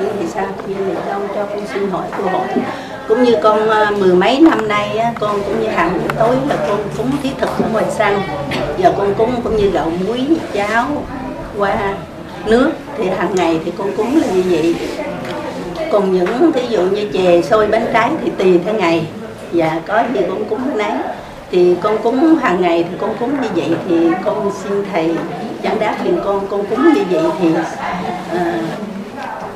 như thì sao, như thì ông cho con xin hỏi câu hỏi. Cũng như con mười mấy năm nay á, con cũng như hàng buổi tối là con cúng thiết thực ở ngoài sân, giờ con cúng cũng như gạo muối, cháo, qua nước, thì hàng ngày thì con cúng là như vậy. Còn những thí dụ như chè, xôi, bánh trái thì tùy theo ngày, và có gì con cúng cái nấy. Thì con cúng hàng ngày thì con cúng như vậy, thì con xin thầy giảng đáp liền con cúng như vậy thì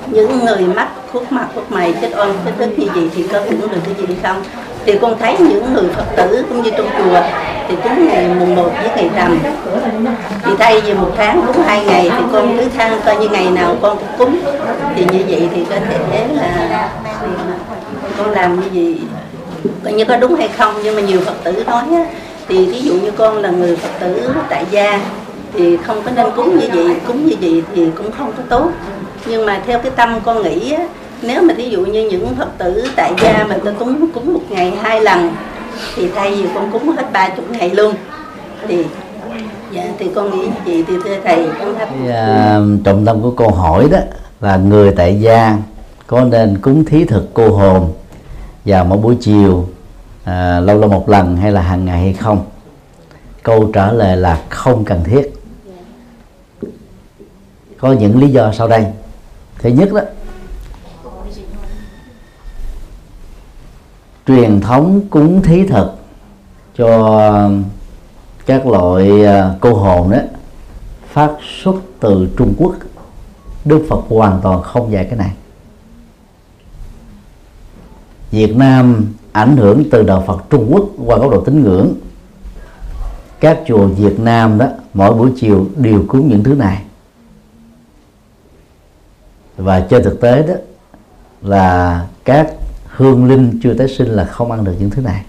những người mắc khuất mặt khuất mày, chết oan chết đức như vậy thì có cũng được cái gì không? Thì con thấy những người Phật tử cũng như trong chùa thì cúng ngày mùng 1 với ngày rằm, thì thay vì một tháng cúng 2 ngày thì con cứ thang coi như ngày nào con cũng cúng, thì như vậy thì có thể là con làm như vậy coi như có đúng hay không. Nhưng mà nhiều Phật tử nói á, thì ví dụ như con là người Phật tử tại gia thì không có nên cúng như vậy, cúng như vậy thì cũng không có tốt. Nhưng mà theo cái tâm con nghĩ á, nếu mà thí dụ như những Phật tử tại gia mình ta cúng 1 ngày 2 lần, thì thay vì con cúng hết 30 ngày luôn, thì dạ, thì con nghĩ gì thì thưa thầy con thắc mắc. Trọng tâm của câu hỏi đó là người tại gia có nên cúng thí thực cô hồn vào mỗi buổi chiều lâu lâu một lần hay là hàng ngày hay không? Câu trả lời là không cần thiết. Có những lý do sau đây. Thứ nhất đó, truyền thống cúng thí thực cho các loại cô hồn đó phát xuất từ Trung Quốc. Đức Phật hoàn toàn không dạy cái này. Việt Nam ảnh hưởng từ đạo Phật Trung Quốc qua góc độ tín ngưỡng. Các chùa Việt Nam đó mỗi buổi chiều đều cúng những thứ này. Và trên thực tế đó là các hương linh chưa tái sinh là không ăn được những thứ này,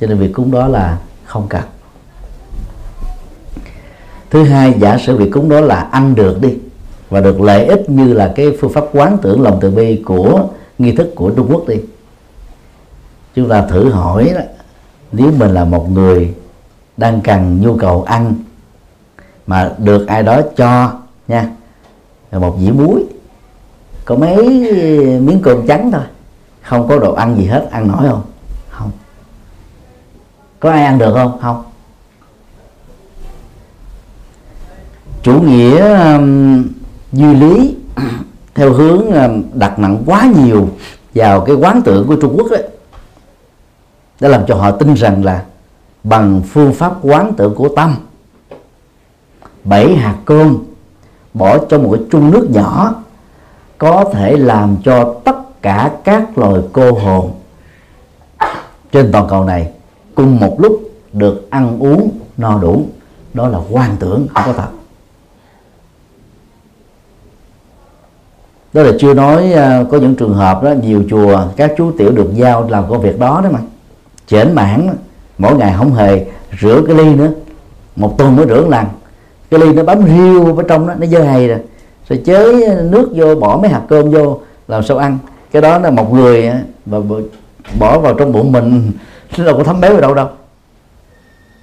cho nên việc cúng đó là không cần. Thứ hai, giả sử việc cúng đó là ăn được đi và được lợi ích như là cái phương pháp quán tưởng lòng từ bi của nghi thức của Trung Quốc đi, chúng ta thử hỏi đó, nếu mình là một người đang cần nhu cầu ăn mà được ai đó cho nha một dĩa muối, có mấy miếng cơm trắng thôi, không có đồ ăn gì hết, ăn nổi không? Không. Có ai ăn được không? Không. Chủ nghĩa duy lý theo hướng đặt nặng quá nhiều vào cái quán tưởng của Trung Quốc ấy, đã làm cho họ tin rằng là bằng phương pháp quán tưởng của tâm, 7 hạt cơm bỏ trong một cái chung nước nhỏ có thể làm cho tất cả các loài cô hồn trên toàn cầu này cùng một lúc được ăn uống no đủ. Đó là quan tưởng, không có thật. Đó là chưa nói có những trường hợp đó, nhiều chùa các chú tiểu được giao làm công việc đó, đó mà chểnh mảng, mỗi ngày không hề rửa cái ly nữa, một tuần mới rửa lần. Cái ly nó bám riêu ở trong đó, nó dơ hay rồi, rồi chế nước vô, bỏ mấy hạt cơm vô làm sao ăn? Cái đó là một người mà bỏ vào trong bụng mình nó đâu có thấm béo ở đâu đâu.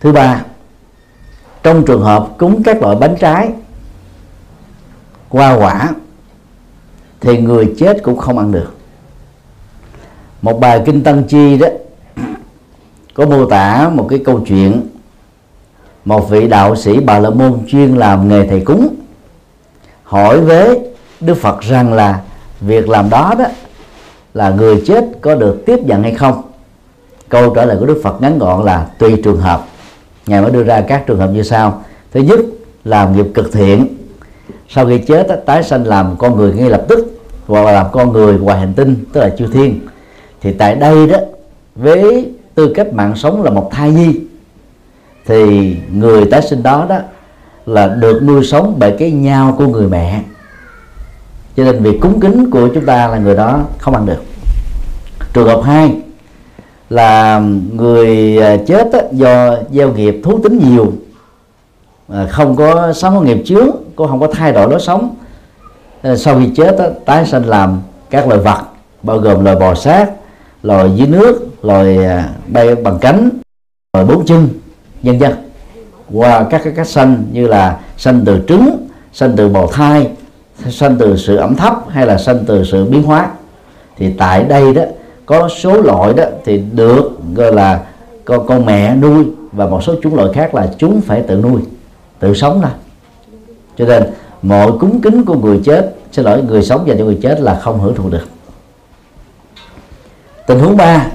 Thứ ba, trong trường hợp cúng các loại bánh trái, hoa quả thì người chết cũng không ăn được. Một bài kinh Tăng Chi đó có mô tả một cái câu chuyện một vị đạo sĩ Bà La Môn chuyên làm nghề thầy cúng hỏi với Đức Phật rằng là việc làm đó đó là người chết có được tiếp nhận hay không. Câu trả lời của Đức Phật ngắn gọn là tùy trường hợp. Ngài mới đưa ra các trường hợp như sau. Thứ nhất, làm nghiệp cực thiện, sau khi chết đó, tái sanh làm con người ngay lập tức, hoặc là làm con người ngoài hành tinh, tức là chư thiên. Thì tại đây đó, với tư cách mạng sống là một thai nhi, thì người tái sinh đó đó là được nuôi sống bởi cái nhau của người mẹ, cho nên việc cúng kính của chúng ta là người đó không ăn được. Trường hợp 2 là người chết đó, do gieo nghiệp thú tính nhiều, không có sống nghiệp chướng, cũng không có thay đổi lối sống, sau khi chết đó, tái sinh làm các loài vật, bao gồm loài bò sát, loài dưới nước, loài bay bằng cánh, loài 4 chân, nhân dân, qua các cách sanh như là sanh từ trứng, sanh từ bào thai, sanh từ sự ẩm thấp hay là sanh từ sự biến hóa, thì tại đây đó có số loại đó thì được gọi là con mẹ nuôi, và một số chúng loại khác là chúng phải tự nuôi, tự sống ra. Cho nên mọi cúng kính của người chết, xin lỗi, người sống dành cho người chết là không hưởng thụ được. Tình huống 3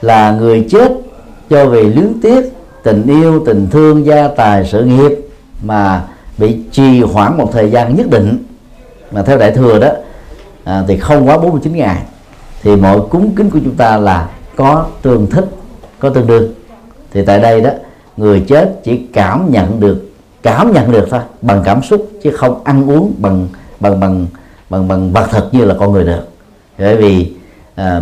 là người chết do vì luyến tiếc tình yêu, tình thương, gia tài, sự nghiệp mà bị trì hoãn một thời gian nhất định, mà theo Đại Thừa đó thì không quá 49 ngày, thì mọi cúng kính của chúng ta là có tương thích, có tương đương. Thì tại đây đó người chết chỉ cảm nhận được thôi bằng cảm xúc, chứ không ăn uống bằng vật thực như là con người được. Bởi vì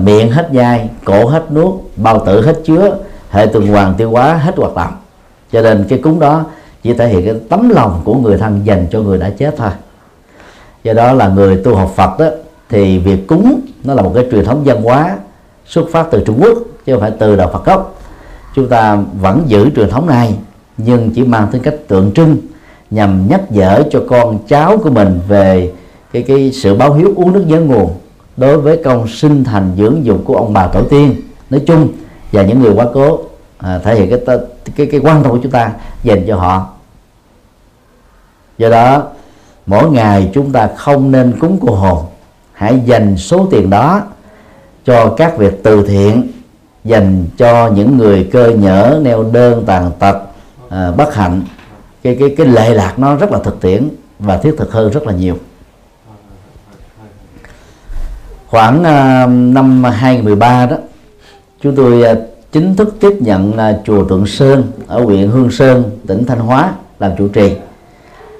miệng hết nhai, cổ hết nuốt, bao tử hết chứa, hệ tuần hoàn tiêu hóa hết hoạt động. Cho nên cái cúng đó chỉ thể hiện cái tấm lòng của người thân dành cho người đã chết thôi. Do đó là người tu học Phật đó, thì việc cúng nó là một cái truyền thống văn hóa xuất phát từ Trung Quốc, chứ không phải từ đạo Phật gốc. Chúng ta vẫn giữ truyền thống này, nhưng chỉ mang tính cách tượng trưng, nhằm nhắc nhở cho con cháu của mình về cái sự báo hiếu uống nước nhớ nguồn đối với công sinh thành dưỡng dục của ông bà tổ tiên nói chung, và những người quá cố, thể hiện cái quan tâm của chúng ta dành cho họ. Do đó mỗi ngày chúng ta không nên cúng cô hồn, hãy dành số tiền đó cho các việc từ thiện, dành cho những người cơ nhỡ, neo đơn, tàn tật, bất hạnh. Cái lệ lạc nó rất là thực tiễn và thiết thực hơn rất là nhiều. Khoảng năm 2013 đó, chúng tôi chính thức tiếp nhận chùa Tượng Sơn ở huyện Hương Sơn, tỉnh Thanh Hóa làm trụ trì.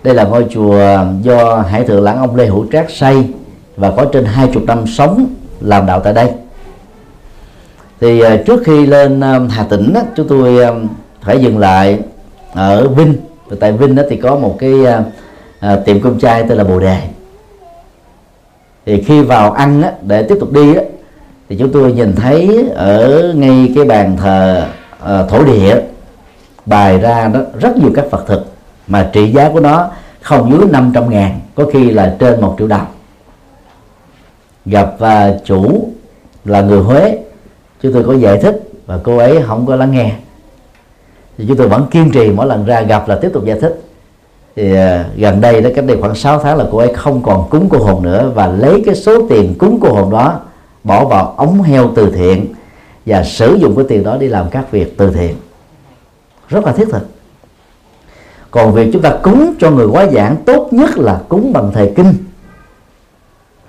Đây là ngôi chùa do Hải Thượng Lãng Ông Lê Hữu Trác xây và có trên 20 năm sống làm đạo tại đây. Thì trước khi lên Hà Tĩnh đó, chúng tôi phải dừng lại ở Vinh. Tại Vinh đó thì có một cái tiệm cơm chay tên là Bồ Đề. Thì khi vào ăn đó, để tiếp tục đi đó, thì chúng tôi nhìn thấy ở ngay cái bàn thờ thổ địa bày ra đó rất nhiều các vật thực, mà trị giá của nó không dưới 500 ngàn, có khi là trên 1 triệu đồng. Gặp chủ là người Huế, chúng tôi có giải thích và cô ấy không có lắng nghe. Thì chúng tôi vẫn kiên trì, mỗi lần ra gặp là tiếp tục giải thích. Thì gần đây đó, cách đây khoảng 6 tháng là cô ấy không còn cúng cô hồn nữa, và lấy cái số tiền cúng cô hồn đó bỏ vào ống heo từ thiện, và sử dụng cái tiền đó đi làm các việc từ thiện rất là thiết thực. Còn việc chúng ta cúng cho người quá giảng, tốt nhất là cúng bằng thời kinh.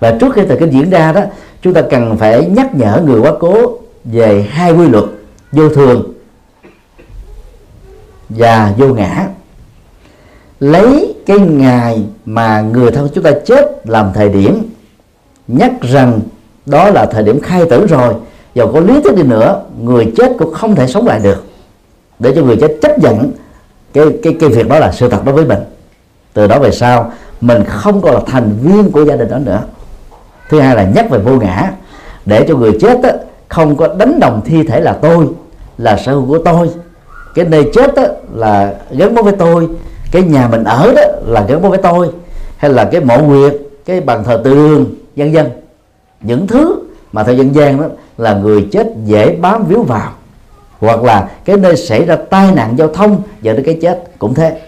Và trước khi thời kinh diễn ra đó, chúng ta cần phải nhắc nhở người quá cố về 2 quy luật vô thường và vô ngã. Lấy cái ngày mà người thân chúng ta chết làm thời điểm, nhắc rằng đó là thời điểm khai tử rồi, dầu có lý thuyết đi nữa, người chết cũng không thể sống lại được, để cho người chết chấp nhận cái việc đó là sự thật đối với mình. Từ đó về sau mình không còn là thành viên của gia đình đó nữa. Thứ hai là nhắc về vô ngã, để cho người chết đó không có đánh đồng thi thể là tôi, là sở hữu của tôi, cái nơi chết đó là gắn bó với tôi, cái nhà mình ở đó là gắn bó với tôi, hay là cái mộ huyệt, cái bàn thờ tự đường, vân vân. Những thứ mà theo dân gian đó là người chết dễ bám víu vào, hoặc là cái nơi xảy ra tai nạn giao thông dẫn đến cái chết cũng thế.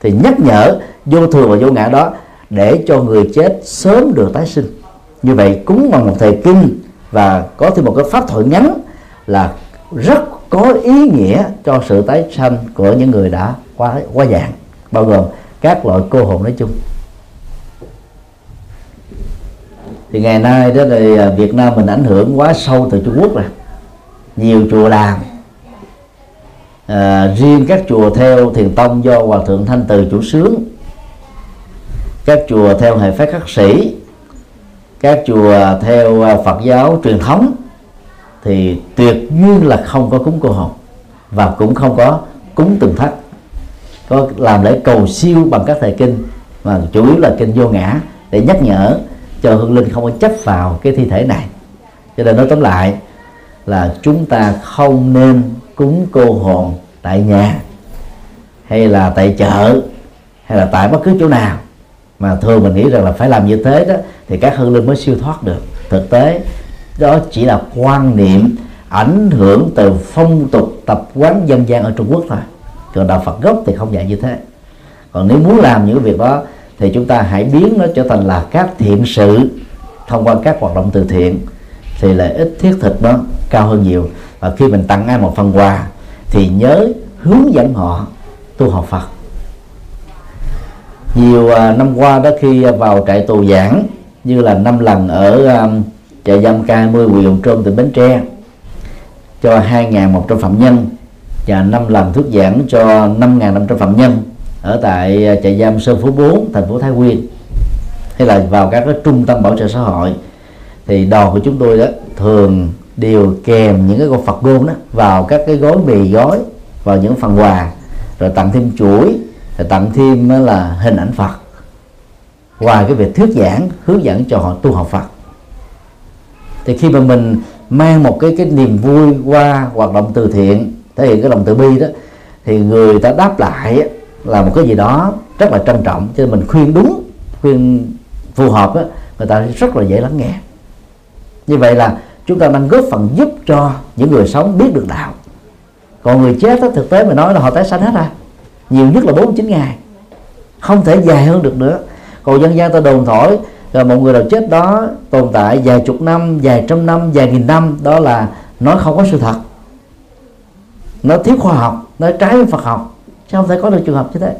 Thì nhắc nhở vô thường và vô ngã đó để cho người chết sớm được tái sinh. Như vậy cúng bằng một thời kinh và có thêm một cái pháp thoại ngắn là rất có ý nghĩa cho sự tái sanh của những người đã quá dạng, bao gồm các loại cô hồn nói chung. Thì ngày nay đó là Việt Nam mình ảnh hưởng quá sâu từ Trung Quốc rồi, nhiều chùa làm. Riêng các chùa theo thiền tông do Hòa Thượng Thanh Từ chủ xướng, các chùa theo hệ Phát Khắc Sĩ, các chùa theo Phật giáo truyền thống thì tuyệt nhiên là không có cúng cô hồn và cũng không có cúng từng thất, có làm lễ cầu siêu bằng các thời kinh, mà chủ yếu là kinh vô ngã để nhắc nhở cho hương linh không có chấp vào cái thi thể này. Cho nên nói tóm lại là chúng ta không nên cúng cô hồn tại nhà, hay là tại chợ, hay là tại bất cứ chỗ nào, mà thường mình nghĩ rằng là phải làm như thế đó thì các hương linh mới siêu thoát được. Thực tế đó chỉ là quan niệm ảnh hưởng từ phong tục tập quán dân gian ở Trung Quốc thôi, còn đạo Phật gốc thì không dạy như thế. Còn nếu muốn làm những việc đó thì chúng ta hãy biến nó trở thành là các thiện sự thông qua các hoạt động từ thiện, thì lợi ích thiết thực đó cao hơn nhiều. Và khi mình tặng ai một phần quà thì nhớ hướng dẫn họ tu học Phật. Nhiều năm qua đó, khi vào trại tù giảng như là 5 lần ở trại giam K20 huyện Đồng Trôm tỉnh Bến Tre cho 2.100 phạm nhân, và 5 lần thuyết giảng cho 5.500 phạm nhân ở tại trại giam Sơn Phú 4 thành phố Thái Nguyên, hay là vào các cái trung tâm bảo trợ xã hội, thì đoàn của chúng tôi đó thường đều kèm những cái con Phật ngôn đó vào các cái gói mì gói, vào những phần quà, rồi tặng thêm chuỗi, rồi tặng thêm là hình ảnh Phật. Ngoài cái việc thuyết giảng hướng dẫn cho họ tu học Phật, thì khi mà mình mang một cái niềm vui qua hoạt động từ thiện, thể hiện cái lòng từ bi đó, thì người ta đáp lại là một cái gì đó rất là trân trọng. Cho nên mình khuyên đúng, khuyên phù hợp đó, người ta rất là dễ lắng nghe. Như vậy là chúng ta đang góp phần giúp cho những người sống biết được đạo. Còn người chết đó, thực tế mà nói là họ tái sanh hết à, nhiều nhất là 49 ngày, không thể dài hơn được nữa. Còn dân gian ta đồn thổi là một người nào chết đó tồn tại vài chục năm, vài trăm năm, vài nghìn năm, đó là nó không có sự thật, nó thiếu khoa học, nó trái với Phật học, chứ không thể có được trường hợp như thế.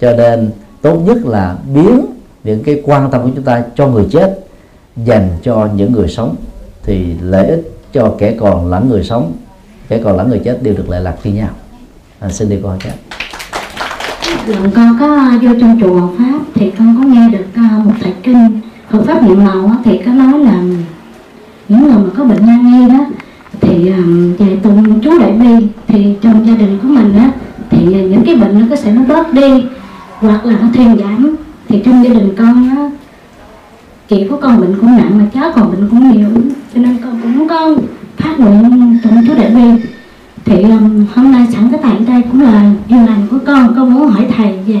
Cho nên tốt nhất là biến những cái quan tâm của chúng ta cho người chết dành cho những người sống, thì lợi ích cho kẻ còn lẫn người sống, kẻ còn lẫn người chết đều được lợi lạc như nhau. Xin đi coi các. Con có vô trong chùa Phật Pháp thì con có nghe được một bài kinh Phật Pháp Nhiệm Màu, thì có nói là những người mà có bệnh nan y đó thì về tụng chú Đại Bi, thì trong gia đình của mình á thì những cái bệnh nó có sẽ nó bớt đi hoặc là nó thuyên giảm. Thì trong gia đình con á, chị của con bệnh cũng nặng mà cháu còn bệnh cũng nhiều, cho nên con cũng có phát nguyện tụng chú Đại Bi. Thì hôm nay sẵn cái tại đây cũng là duyên lành của con muốn hỏi thầy về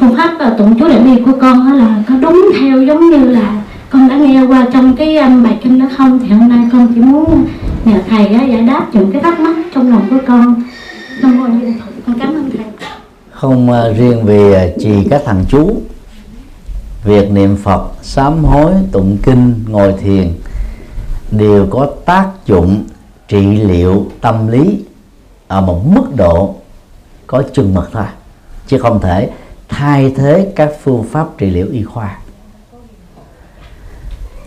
phương pháp và tụng chú Đại Bi của con là có đúng theo giống như là con đã nghe qua trong cái bài kinh đó không. Thì hôm nay con chỉ muốn nhờ thầy giải đáp những cái thắc mắc trong lòng của con. Con cảm ơn thầy. Không riêng về chỉ các thằng chú, việc niệm Phật, sám hối, tụng kinh, ngồi thiền đều có tác dụng trị liệu tâm lý ở một mức độ có chừng mực thôi, chứ không thể thay thế các phương pháp trị liệu y khoa.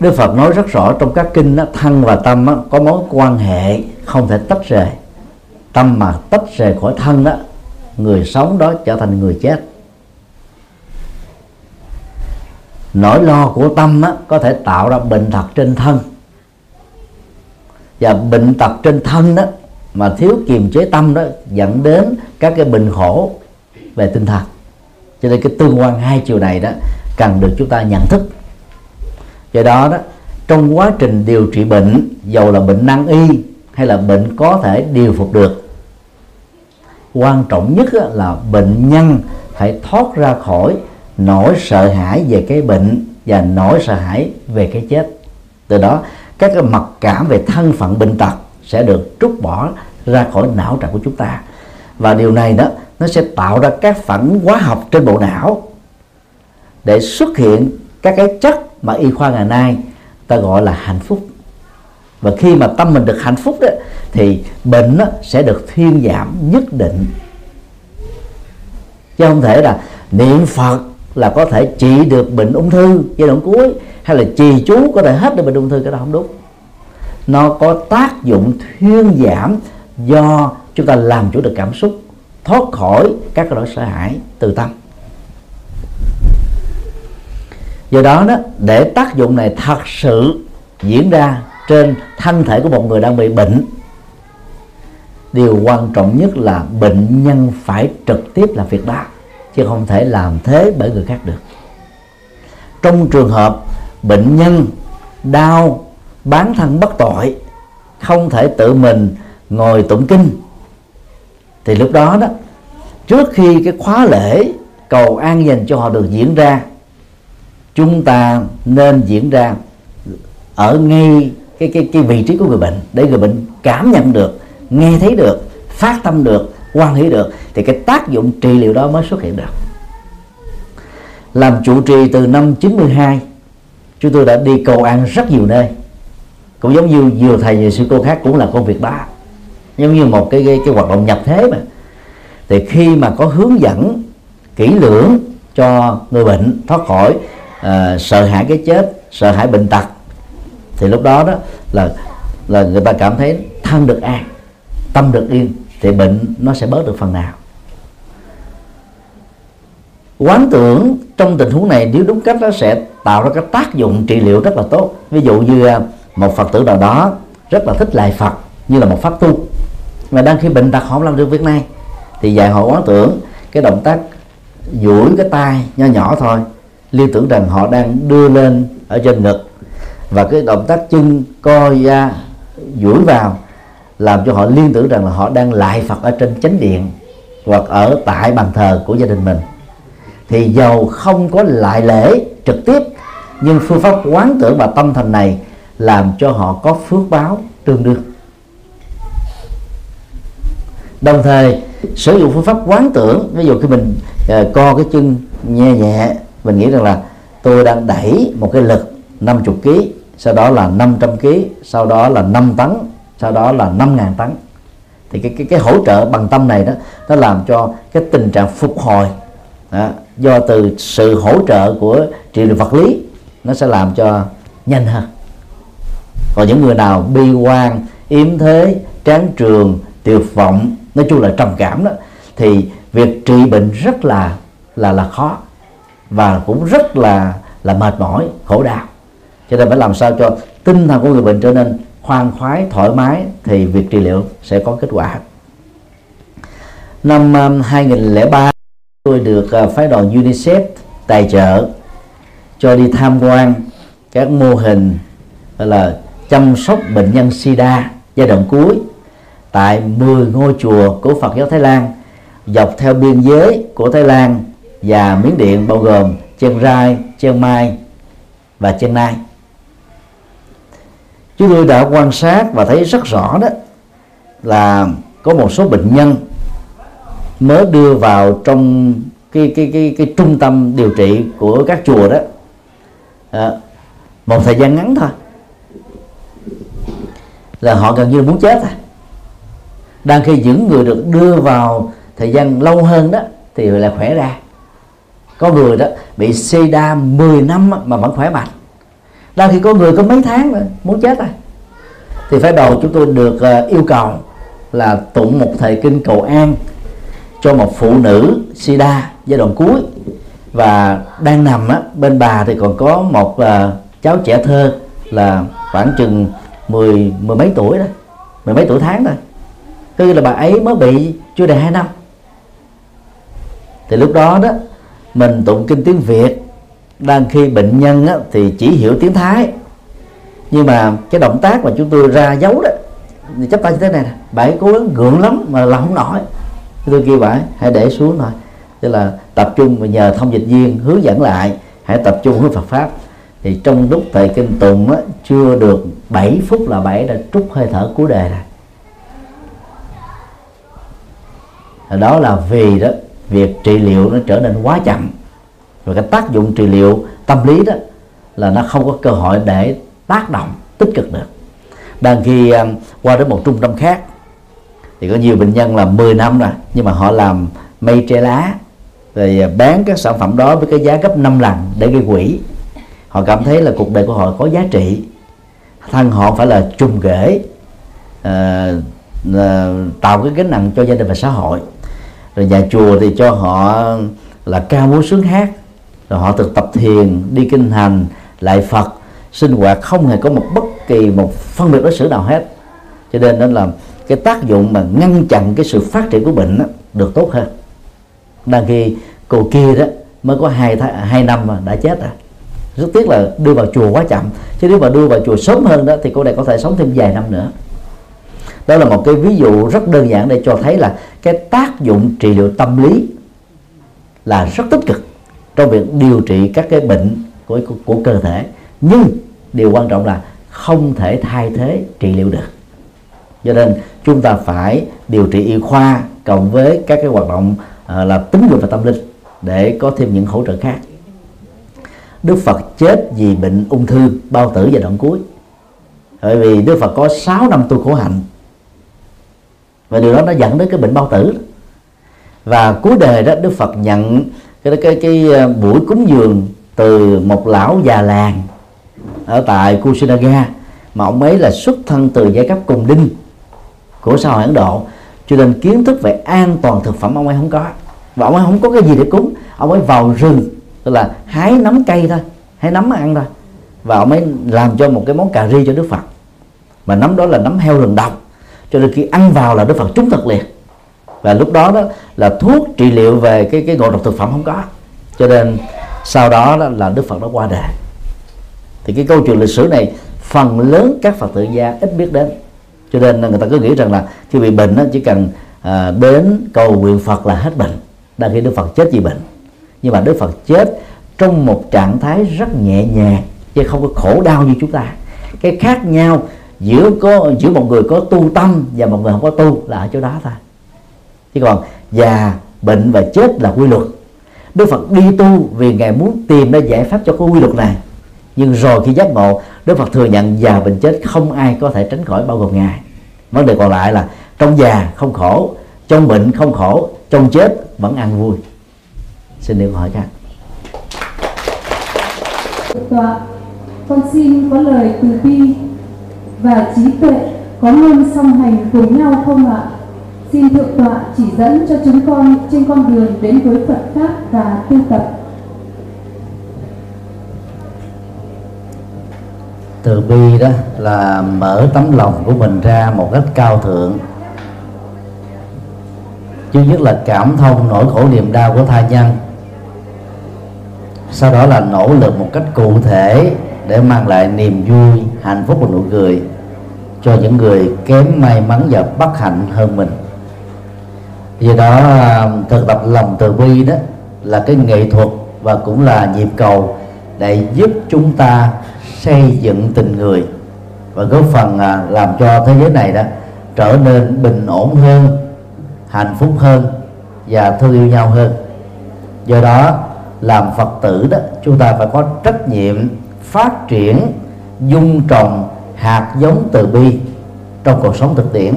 Đức Phật nói rất rõ trong các kinh đó, thân và tâm đó, có mối quan hệ không thể tách rời. Tâm mà tách rời khỏi thân đó, người sống đó trở thành người chết. Nỗi lo của tâm đó, có thể tạo ra bệnh tật trên thân, và bệnh tật trên thân đó mà thiếu kiềm chế tâm đó dẫn đến các cái bệnh khổ về tinh thần. Cho nên cái tương quan hai chiều này đó cần được chúng ta nhận thức. Do đó đó, trong quá trình điều trị bệnh, dầu là bệnh nan y hay là bệnh có thể điều phục được, quan trọng nhất là bệnh nhân phải thoát ra khỏi nỗi sợ hãi về cái bệnh và nỗi sợ hãi về cái chết. Từ đó các cái mặc cảm về thân phận bệnh tật sẽ được trút bỏ ra khỏi não trạng của chúng ta, và điều này đó nó sẽ tạo ra các phản hóa học trên bộ não để xuất hiện các cái chất mà y khoa ngày nay ta gọi là hạnh phúc. Và khi mà tâm mình được hạnh phúc đó thì bệnh đó sẽ được thuyên giảm nhất định, chứ không thể là niệm Phật là có thể trị được bệnh ung thư giai đoạn cuối, hay là trì chú có thể hết được bệnh ung thư. Cái đó không đúng. Nó có tác dụng thuyên giảm do chúng ta làm chủ được cảm xúc, thoát khỏi các cái nỗi sợ hãi từ tâm. Do đó, để tác dụng này thật sự diễn ra trên thân thể của một người đang bị bệnh, điều quan trọng nhất là bệnh nhân phải trực tiếp làm việc đó, chứ không thể làm thế bởi người khác được. Trong trường hợp bệnh nhân đau bán thân bất tội, không thể tự mình ngồi tụng kinh, thì lúc đó đó, trước khi cái khóa lễ cầu an dành cho họ được diễn ra, chúng ta nên diễn ra ở ngay cái vị trí của người bệnh, để người bệnh cảm nhận được, nghe thấy được, phát tâm được, quan hỷ được, thì cái tác dụng trị liệu đó mới xuất hiện được. Làm trụ trì từ năm 92, chúng tôi đã đi cầu an rất nhiều nơi, cũng giống như nhiều thầy và sư cô khác cũng là công việc đó, giống như một cái hoạt động nhập thế mà. Thì khi mà có hướng dẫn kỹ lưỡng cho người bệnh thoát khỏi sợ hãi cái chết, sợ hãi bệnh tật, thì lúc đó đó là người ta cảm thấy thân được an, tâm được yên, thì bệnh nó sẽ bớt được phần nào. Quán tưởng trong tình huống này nếu đúng cách nó sẽ tạo ra cái tác dụng trị liệu rất là tốt. Ví dụ như một Phật tử nào đó rất là thích lại Phật như là một pháp tu, mà đang khi bệnh tật họ không làm được việc này, thì dạy họ quán tưởng cái động tác duỗi cái tay nho nhỏ thôi, liên tưởng rằng họ đang đưa lên ở trên ngực, và cái động tác chân co ra duỗi vào làm cho họ liên tưởng rằng là họ đang lại Phật ở trên chánh điện hoặc ở tại bàn thờ của gia đình mình. Thì dầu không có lại lễ trực tiếp, nhưng phương pháp quán tưởng và tâm thành này làm cho họ có phước báo tương đương. Đồng thời sử dụng phương pháp quán tưởng, ví dụ khi mình co cái chân nhẹ nhẹ, mình nghĩ rằng là tôi đang đẩy một cái lực 50 kg, sau đó là 500 kg, sau đó là 5 tấn, sau đó là 5.000 tấn. Thì cái hỗ trợ bằng tâm này đó, nó làm cho cái tình trạng phục hồi do từ sự hỗ trợ của trị liệu vật lý nó sẽ làm cho nhanh hơn. Còn những người nào bi quan, yếm thế, tráng trường, tuyệt vọng, nói chung là trầm cảm đó, thì việc trị bệnh rất là khó, và cũng rất là mệt mỏi, khổ đau. Cho nên phải làm sao cho tinh thần của người bệnh trở nên khoan khoái, thoải mái, thì việc trị liệu sẽ có kết quả. Năm 2003, tôi được phái đoàn UNICEF tài trợ cho đi tham quan các mô hình là chăm sóc bệnh nhân SIDA giai đoạn cuối tại 10 ngôi chùa của Phật giáo Thái Lan dọc theo biên giới của Thái Lan và Miến Điện, bao gồm Chiang Rai, Chiang Mai và Chiang Nai. Chúng tôi đã quan sát và thấy rất rõ đó là có một số bệnh nhân mới đưa vào trong cái trung tâm điều trị của các chùa đó một thời gian ngắn thôi là họ gần như muốn chết. Đang khi những người được đưa vào thời gian lâu hơn đó thì lại khỏe ra. Có người đó bị SIDA 10 năm mà vẫn khỏe mạnh. Đang khi có người có mấy tháng nữa, muốn chết rồi. Thì phải đầu chúng tôi được yêu cầu là tụng một thời kinh cầu an cho một phụ nữ SIDA giai đoạn cuối, và đang nằm á, bên bà thì còn có một cháu trẻ thơ là khoảng chừng mười mấy tuổi đó, 10 mấy tuổi tháng thôi. Tức là bà ấy mới bị chưa đầy 2 năm. Thì lúc đó đó mình tụng kinh tiếng Việt, đang khi bệnh nhân á, thì chỉ hiểu tiếng Thái, nhưng mà cái động tác mà chúng tôi ra dấu đó, chắp tay như thế này, bà ấy cố gắng gượng lắm mà làm không nổi. Tôi kêu bà hãy để xuống thôi, tức là tập trung, và nhờ thông dịch viên hướng dẫn lại, hãy tập trung với Phật pháp. Thì trong lúc thời kinh tụng á, chưa được 7 phút là bà ấy đã trút hơi thở cuối đời này. Đó là vì đó việc trị liệu nó trở nên quá chậm, và cái tác dụng trị liệu tâm lý đó là nó không có cơ hội để tác động tích cực được. Đang khi qua đến một trung tâm khác thì có nhiều bệnh nhân là 10 năm rồi, nhưng mà họ làm mây tre lá rồi bán các sản phẩm đó với cái giá gấp 5 lần để gây quỹ. Họ cảm thấy là cuộc đời của họ có giá trị, thân họ phải là trùm ghế, tạo cái gánh nặng cho gia đình và xã hội. Rồi nhà chùa thì cho họ là ca múa sướng hát, rồi họ thực tập thiền, đi kinh hành, lại Phật, sinh hoạt không hề có một bất kỳ một phân biệt đối xử nào hết. Cho nên là cái tác dụng mà ngăn chặn cái sự phát triển của bệnh đó, được tốt hơn. Đang khi cô kia đó mới có 2 năm mà đã chết rồi. Rất tiếc là đưa vào chùa quá chậm, chứ nếu mà đưa vào chùa sớm hơn đó thì cô này có thể sống thêm vài năm nữa. Đó là một cái ví dụ rất đơn giản để cho thấy là cái tác dụng trị liệu tâm lý là rất tích cực trong việc điều trị các cái bệnh của cơ thể, nhưng điều quan trọng là không thể thay thế trị liệu được. Cho nên chúng ta phải điều trị y khoa cộng với các cái hoạt động là tín ngưỡng và tâm linh để có thêm những hỗ trợ khác. Đức Phật chết vì bệnh ung thư bao tử giai đoạn cuối, bởi vì Đức Phật có 6 năm tu khổ hạnh, và điều đó nó dẫn đến cái bệnh bao tử. Và cuối đời đó, Đức Phật nhận cái buổi cúng dường từ một lão già làng ở tại Kusinaga, mà ông ấy là xuất thân từ giai cấp cùng đinh của xã hội Ấn Độ, cho nên kiến thức về an toàn thực phẩm ông ấy không có, và ông ấy không có cái gì để cúng. Ông ấy vào rừng, tức là hái nấm cây thôi, hái nấm mà ăn thôi, và ông ấy làm cho một cái món cà ri cho Đức Phật, mà nấm đó là nấm heo rừng độc, cho nên khi ăn vào là Đức Phật trúng thật liền. Và lúc đó đó là thuốc trị liệu về cái ngộ độc thực phẩm không có, cho nên sau đó, đó là Đức Phật đã qua đời. Thì cái câu chuyện lịch sử này phần lớn các Phật tử gia ít biết đến, cho nên người ta cứ nghĩ rằng là khi bị bệnh đó, chỉ cần đến cầu nguyện Phật là hết bệnh, đang khi Đức Phật chết vì bệnh. Nhưng mà Đức Phật chết trong một trạng thái rất nhẹ nhàng chứ không có khổ đau như chúng ta. Cái khác nhau giữa một người có tu tâm và một người không có tu là ở chỗ đó thôi. Chứ còn già, bệnh và chết là quy luật. Đức Phật đi tu vì Ngài muốn tìm ra giải pháp cho cái quy luật này. Nhưng rồi khi giác ngộ, Đức Phật thừa nhận già bệnh chết không ai có thể tránh khỏi bao gồm Ngài. Vấn đề còn lại là trong già không khổ, trong bệnh không khổ, trong chết vẫn ăn vui. Xin điều hỏi các. Con xin có lời từ bi và trí tuệ có luôn song hành cùng nhau không ạ? Xin Thượng Tọa chỉ dẫn cho chúng con trên con đường đến với Phật pháp và tu tập. Từ bi đó là mở tấm lòng của mình ra một cách cao thượng, chứ nhất là cảm thông nỗi khổ niềm đau của tha nhân, sau đó là nỗ lực một cách cụ thể để mang lại niềm vui, hạnh phúc và nụ cười cho những người kém may mắn và bất hạnh hơn mình. Vì đó, thực tập lòng từ bi đó là cái nghệ thuật và cũng là nhịp cầu để giúp chúng ta xây dựng tình người và góp phần làm cho thế giới này đó trở nên bình ổn hơn, hạnh phúc hơn và thương yêu nhau hơn. Do đó, làm Phật tử đó, chúng ta phải có trách nhiệm phát triển, dung trồng hạt giống từ bi trong cuộc sống thực tiễn.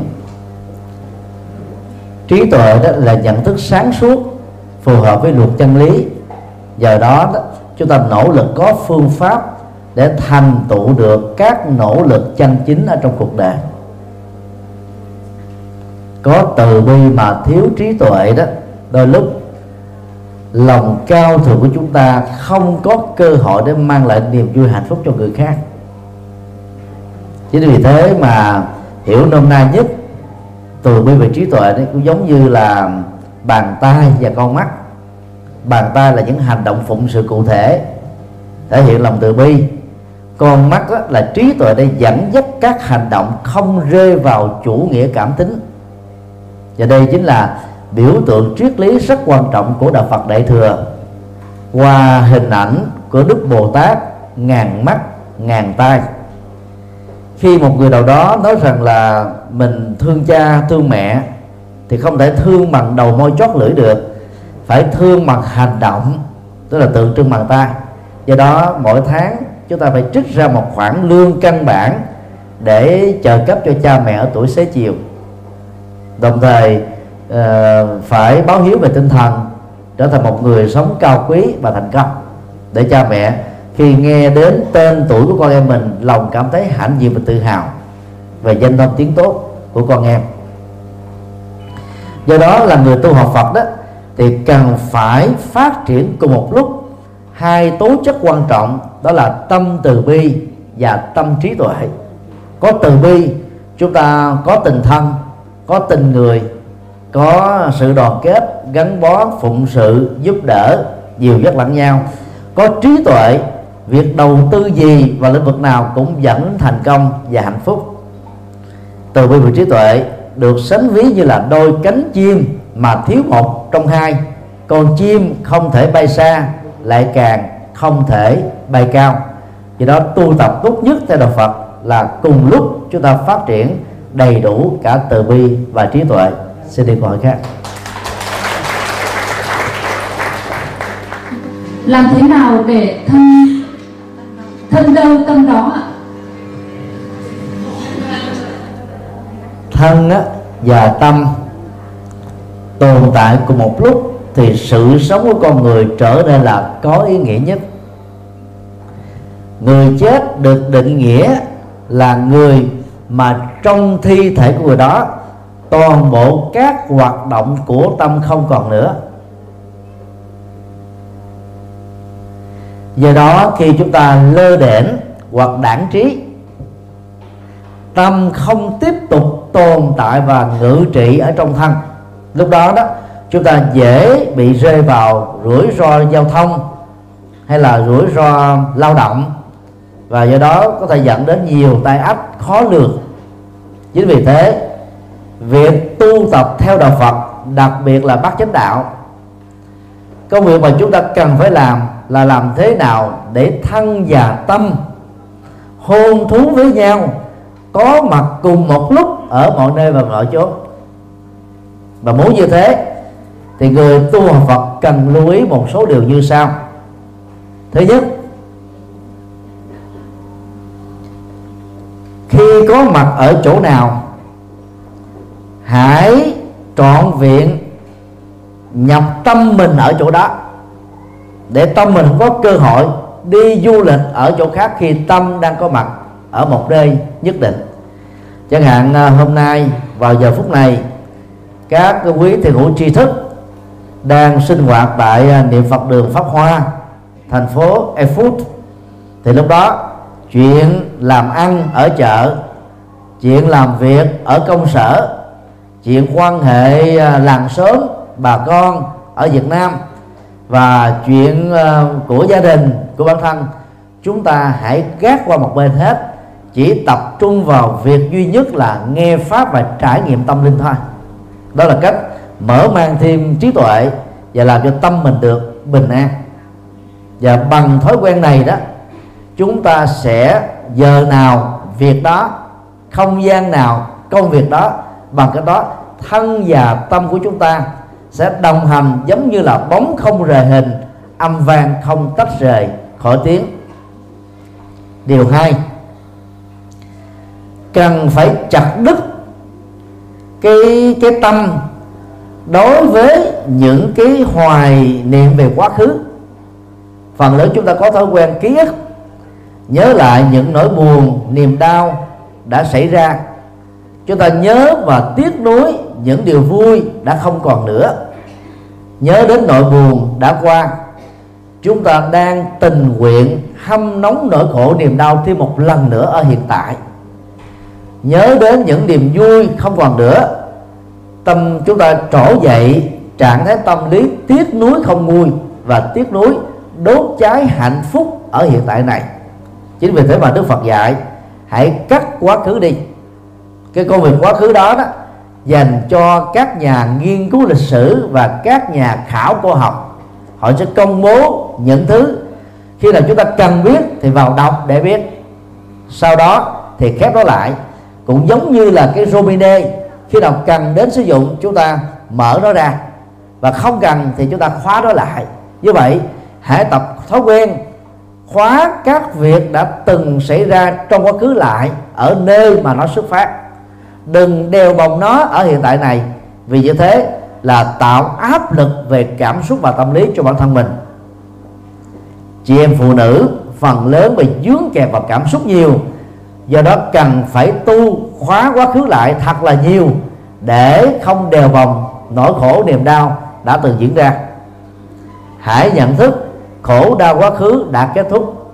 Trí tuệ đó là nhận thức sáng suốt phù hợp với luật chân lý. Giờ đó chúng ta nỗ lực có phương pháp để thành tựu được các nỗ lực chân chính ở trong cuộc đời. Có từ bi mà thiếu trí tuệ đó, đôi lúc lòng cao thượng của chúng ta không có cơ hội để mang lại niềm vui hạnh phúc cho người khác. Chính vì thế mà hiểu nôm na nhất, từ bi về trí tuệ đấy cũng giống như là bàn tay và con mắt. Bàn tay là những hành động phụng sự cụ thể thể hiện lòng từ bi, con mắt là trí tuệ để dẫn dắt các hành động không rơi vào chủ nghĩa cảm tính. Và đây chính là biểu tượng triết lý rất quan trọng của Đạo Phật Đại Thừa qua hình ảnh của Đức Bồ Tát ngàn mắt ngàn tai. Khi một người nào đó nói rằng là mình thương cha thương mẹ thì không thể thương bằng đầu môi chót lưỡi được, phải thương bằng hành động, tức là tượng trưng bằng tay. Do đó mỗi tháng chúng ta phải trích ra một khoản lương căn bản để trợ cấp cho cha mẹ ở tuổi xế chiều, đồng thời phải báo hiếu về tinh thần, trở thành một người sống cao quý và thành công, để cha mẹ khi nghe đến tên tuổi của con em mình lòng cảm thấy hãnh diện và tự hào về danh tâm tiếng tốt của con em. Do đó là người tu học Phật đó thì cần phải phát triển cùng một lúc hai tố chất quan trọng, đó là tâm từ bi và tâm trí tuệ. Có từ bi chúng ta có tình thân, có tình người, có sự đoàn kết, gắn bó, phụng sự, giúp đỡ, dìu dắt lẫn nhau. Có trí tuệ, việc đầu tư gì và lĩnh vực nào cũng dẫn thành công và hạnh phúc. Từ bi và trí tuệ được sánh ví như là đôi cánh chim mà thiếu một trong hai Còn chim không thể bay xa, lại càng không thể bay cao. Vì đó tu tập tốt nhất theo Đạo Phật là cùng lúc chúng ta phát triển đầy đủ cả từ bi và trí tuệ. Xin đi câu hỏi khác. Làm thế nào để thân đâu tâm đó ạ? Thân và tâm tồn tại cùng một lúc thì sự sống của con người trở nên là có ý nghĩa nhất. Người chết được định nghĩa là người mà trong thi thể của người đó toàn bộ các hoạt động của tâm không còn nữa. Do đó khi chúng ta lơ đễnh hoặc đãng trí, tâm không tiếp tục tồn tại và ngự trị ở trong thân. Lúc đó đó chúng ta dễ bị rơi vào rủi ro giao thông hay là rủi ro lao động, và do đó có thể dẫn đến nhiều tai ách khó lường. Chính vì thế, việc tu tập theo Đạo Phật, đặc biệt là bát chánh đạo, công việc mà chúng ta cần phải làm là làm thế nào để thân và tâm hôn thú với nhau, có mặt cùng một lúc ở mọi nơi và mọi chỗ. Và muốn như thế thì người tu học Phật cần lưu ý một số điều như sau. Thứ nhất, khi có mặt ở chỗ nào, hãy trọn vẹn nhập tâm mình ở chỗ đó, để tâm mình không có cơ hội đi du lịch ở chỗ khác khi tâm đang có mặt ở một nơi nhất định. Chẳng hạn hôm nay vào giờ phút này, các quý thiền hữu tri thức đang sinh hoạt tại niệm Phật đường Pháp Hoa, thành phố Erfurt. Thì lúc đó chuyện làm ăn ở chợ, chuyện làm việc ở công sở, chuyện quan hệ làng xóm bà con ở Việt Nam và chuyện của gia đình, của bản thân, chúng ta hãy gác qua một bên hết, chỉ tập trung vào việc duy nhất là nghe pháp và trải nghiệm tâm linh thôi. Đó là cách mở mang thêm trí tuệ và làm cho tâm mình được bình an. Và bằng thói quen này đó, chúng ta sẽ giờ nào việc đó, không gian nào công việc đó, bằng cách đó thân và tâm của chúng ta sẽ đồng hành giống như là bóng không rời hình, âm vang không tách rời khỏi tiếng. Điều hai, cần phải chặt đứt cái tâm đối với những cái hoài niệm về quá khứ. Phần lớn chúng ta có thói quen ký ức, nhớ lại những nỗi buồn, niềm đau đã xảy ra. Chúng ta nhớ và tiếc nuối những điều vui đã không còn nữa, nhớ đến nỗi buồn đã qua. Chúng ta đang tình nguyện hâm nóng nỗi khổ niềm đau thêm một lần nữa ở hiện tại. Nhớ đến những niềm vui không còn nữa, tâm chúng ta trỗi dậy trạng thái tâm lý tiếc nuối không nguôi và tiếc nuối đốt cháy hạnh phúc ở hiện tại này. Chính vì thế mà Đức Phật dạy hãy cắt quá khứ đi. Cái công việc quá khứ đó, đó dành cho các nhà nghiên cứu lịch sử và các nhà khảo cổ học. Họ sẽ công bố những thứ khi nào chúng ta cần biết thì vào đọc để biết, sau đó thì khép nó lại. Cũng giống như là cái Romine, khi nào cần đến sử dụng chúng ta mở nó ra, và không cần thì chúng ta khóa nó lại. Như vậy hãy tập thói quen khóa các việc đã từng xảy ra trong quá khứ lại ở nơi mà nó xuất phát, đừng đeo bồng nó ở hiện tại này. Vì như thế là tạo áp lực về cảm xúc và tâm lý cho bản thân mình. Chị em phụ nữ phần lớn bị dướng kẹp vào cảm xúc nhiều, do đó cần phải tu khóa quá khứ lại thật là nhiều để không đeo bồng nỗi khổ niềm đau đã từng diễn ra. Hãy nhận thức khổ đau quá khứ đã kết thúc,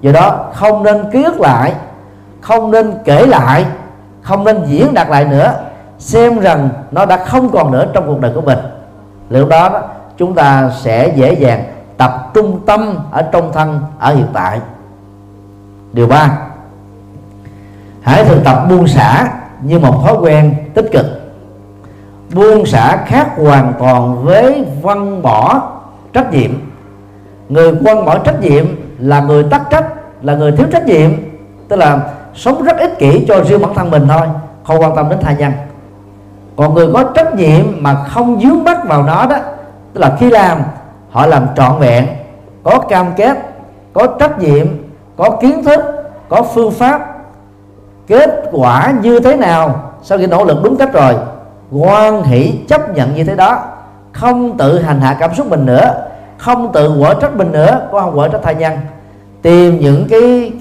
do đó không nên ký ức lại, không nên kể lại, không nên diễn đạt lại nữa. Xem rằng nó đã không còn nữa trong cuộc đời của mình. Liệu đó chúng ta sẽ dễ dàng tập trung tâm ở trong thân ở hiện tại. Điều ba, hãy thực tập buông xả như một thói quen tích cực. buông xả khác hoàn toàn với vân bỏ trách nhiệm. Người vân bỏ trách nhiệm là người tắc trách, là người thiếu trách nhiệm, tức là sống rất ích kỷ cho riêng bản thân mình thôi, không quan tâm đến tha nhân. Còn người có trách nhiệm mà không dướng mắt vào nó đó, tức là khi làm họ làm trọn vẹn, có cam kết, có trách nhiệm, có kiến thức, có phương pháp. Kết quả như thế nào sau khi nỗ lực đúng cách rồi, hoan hỷ chấp nhận như thế đó, không tự hành hạ cảm xúc mình nữa, không tự quở trách mình nữa, cũng không quở trách tha nhân. Tìm những cái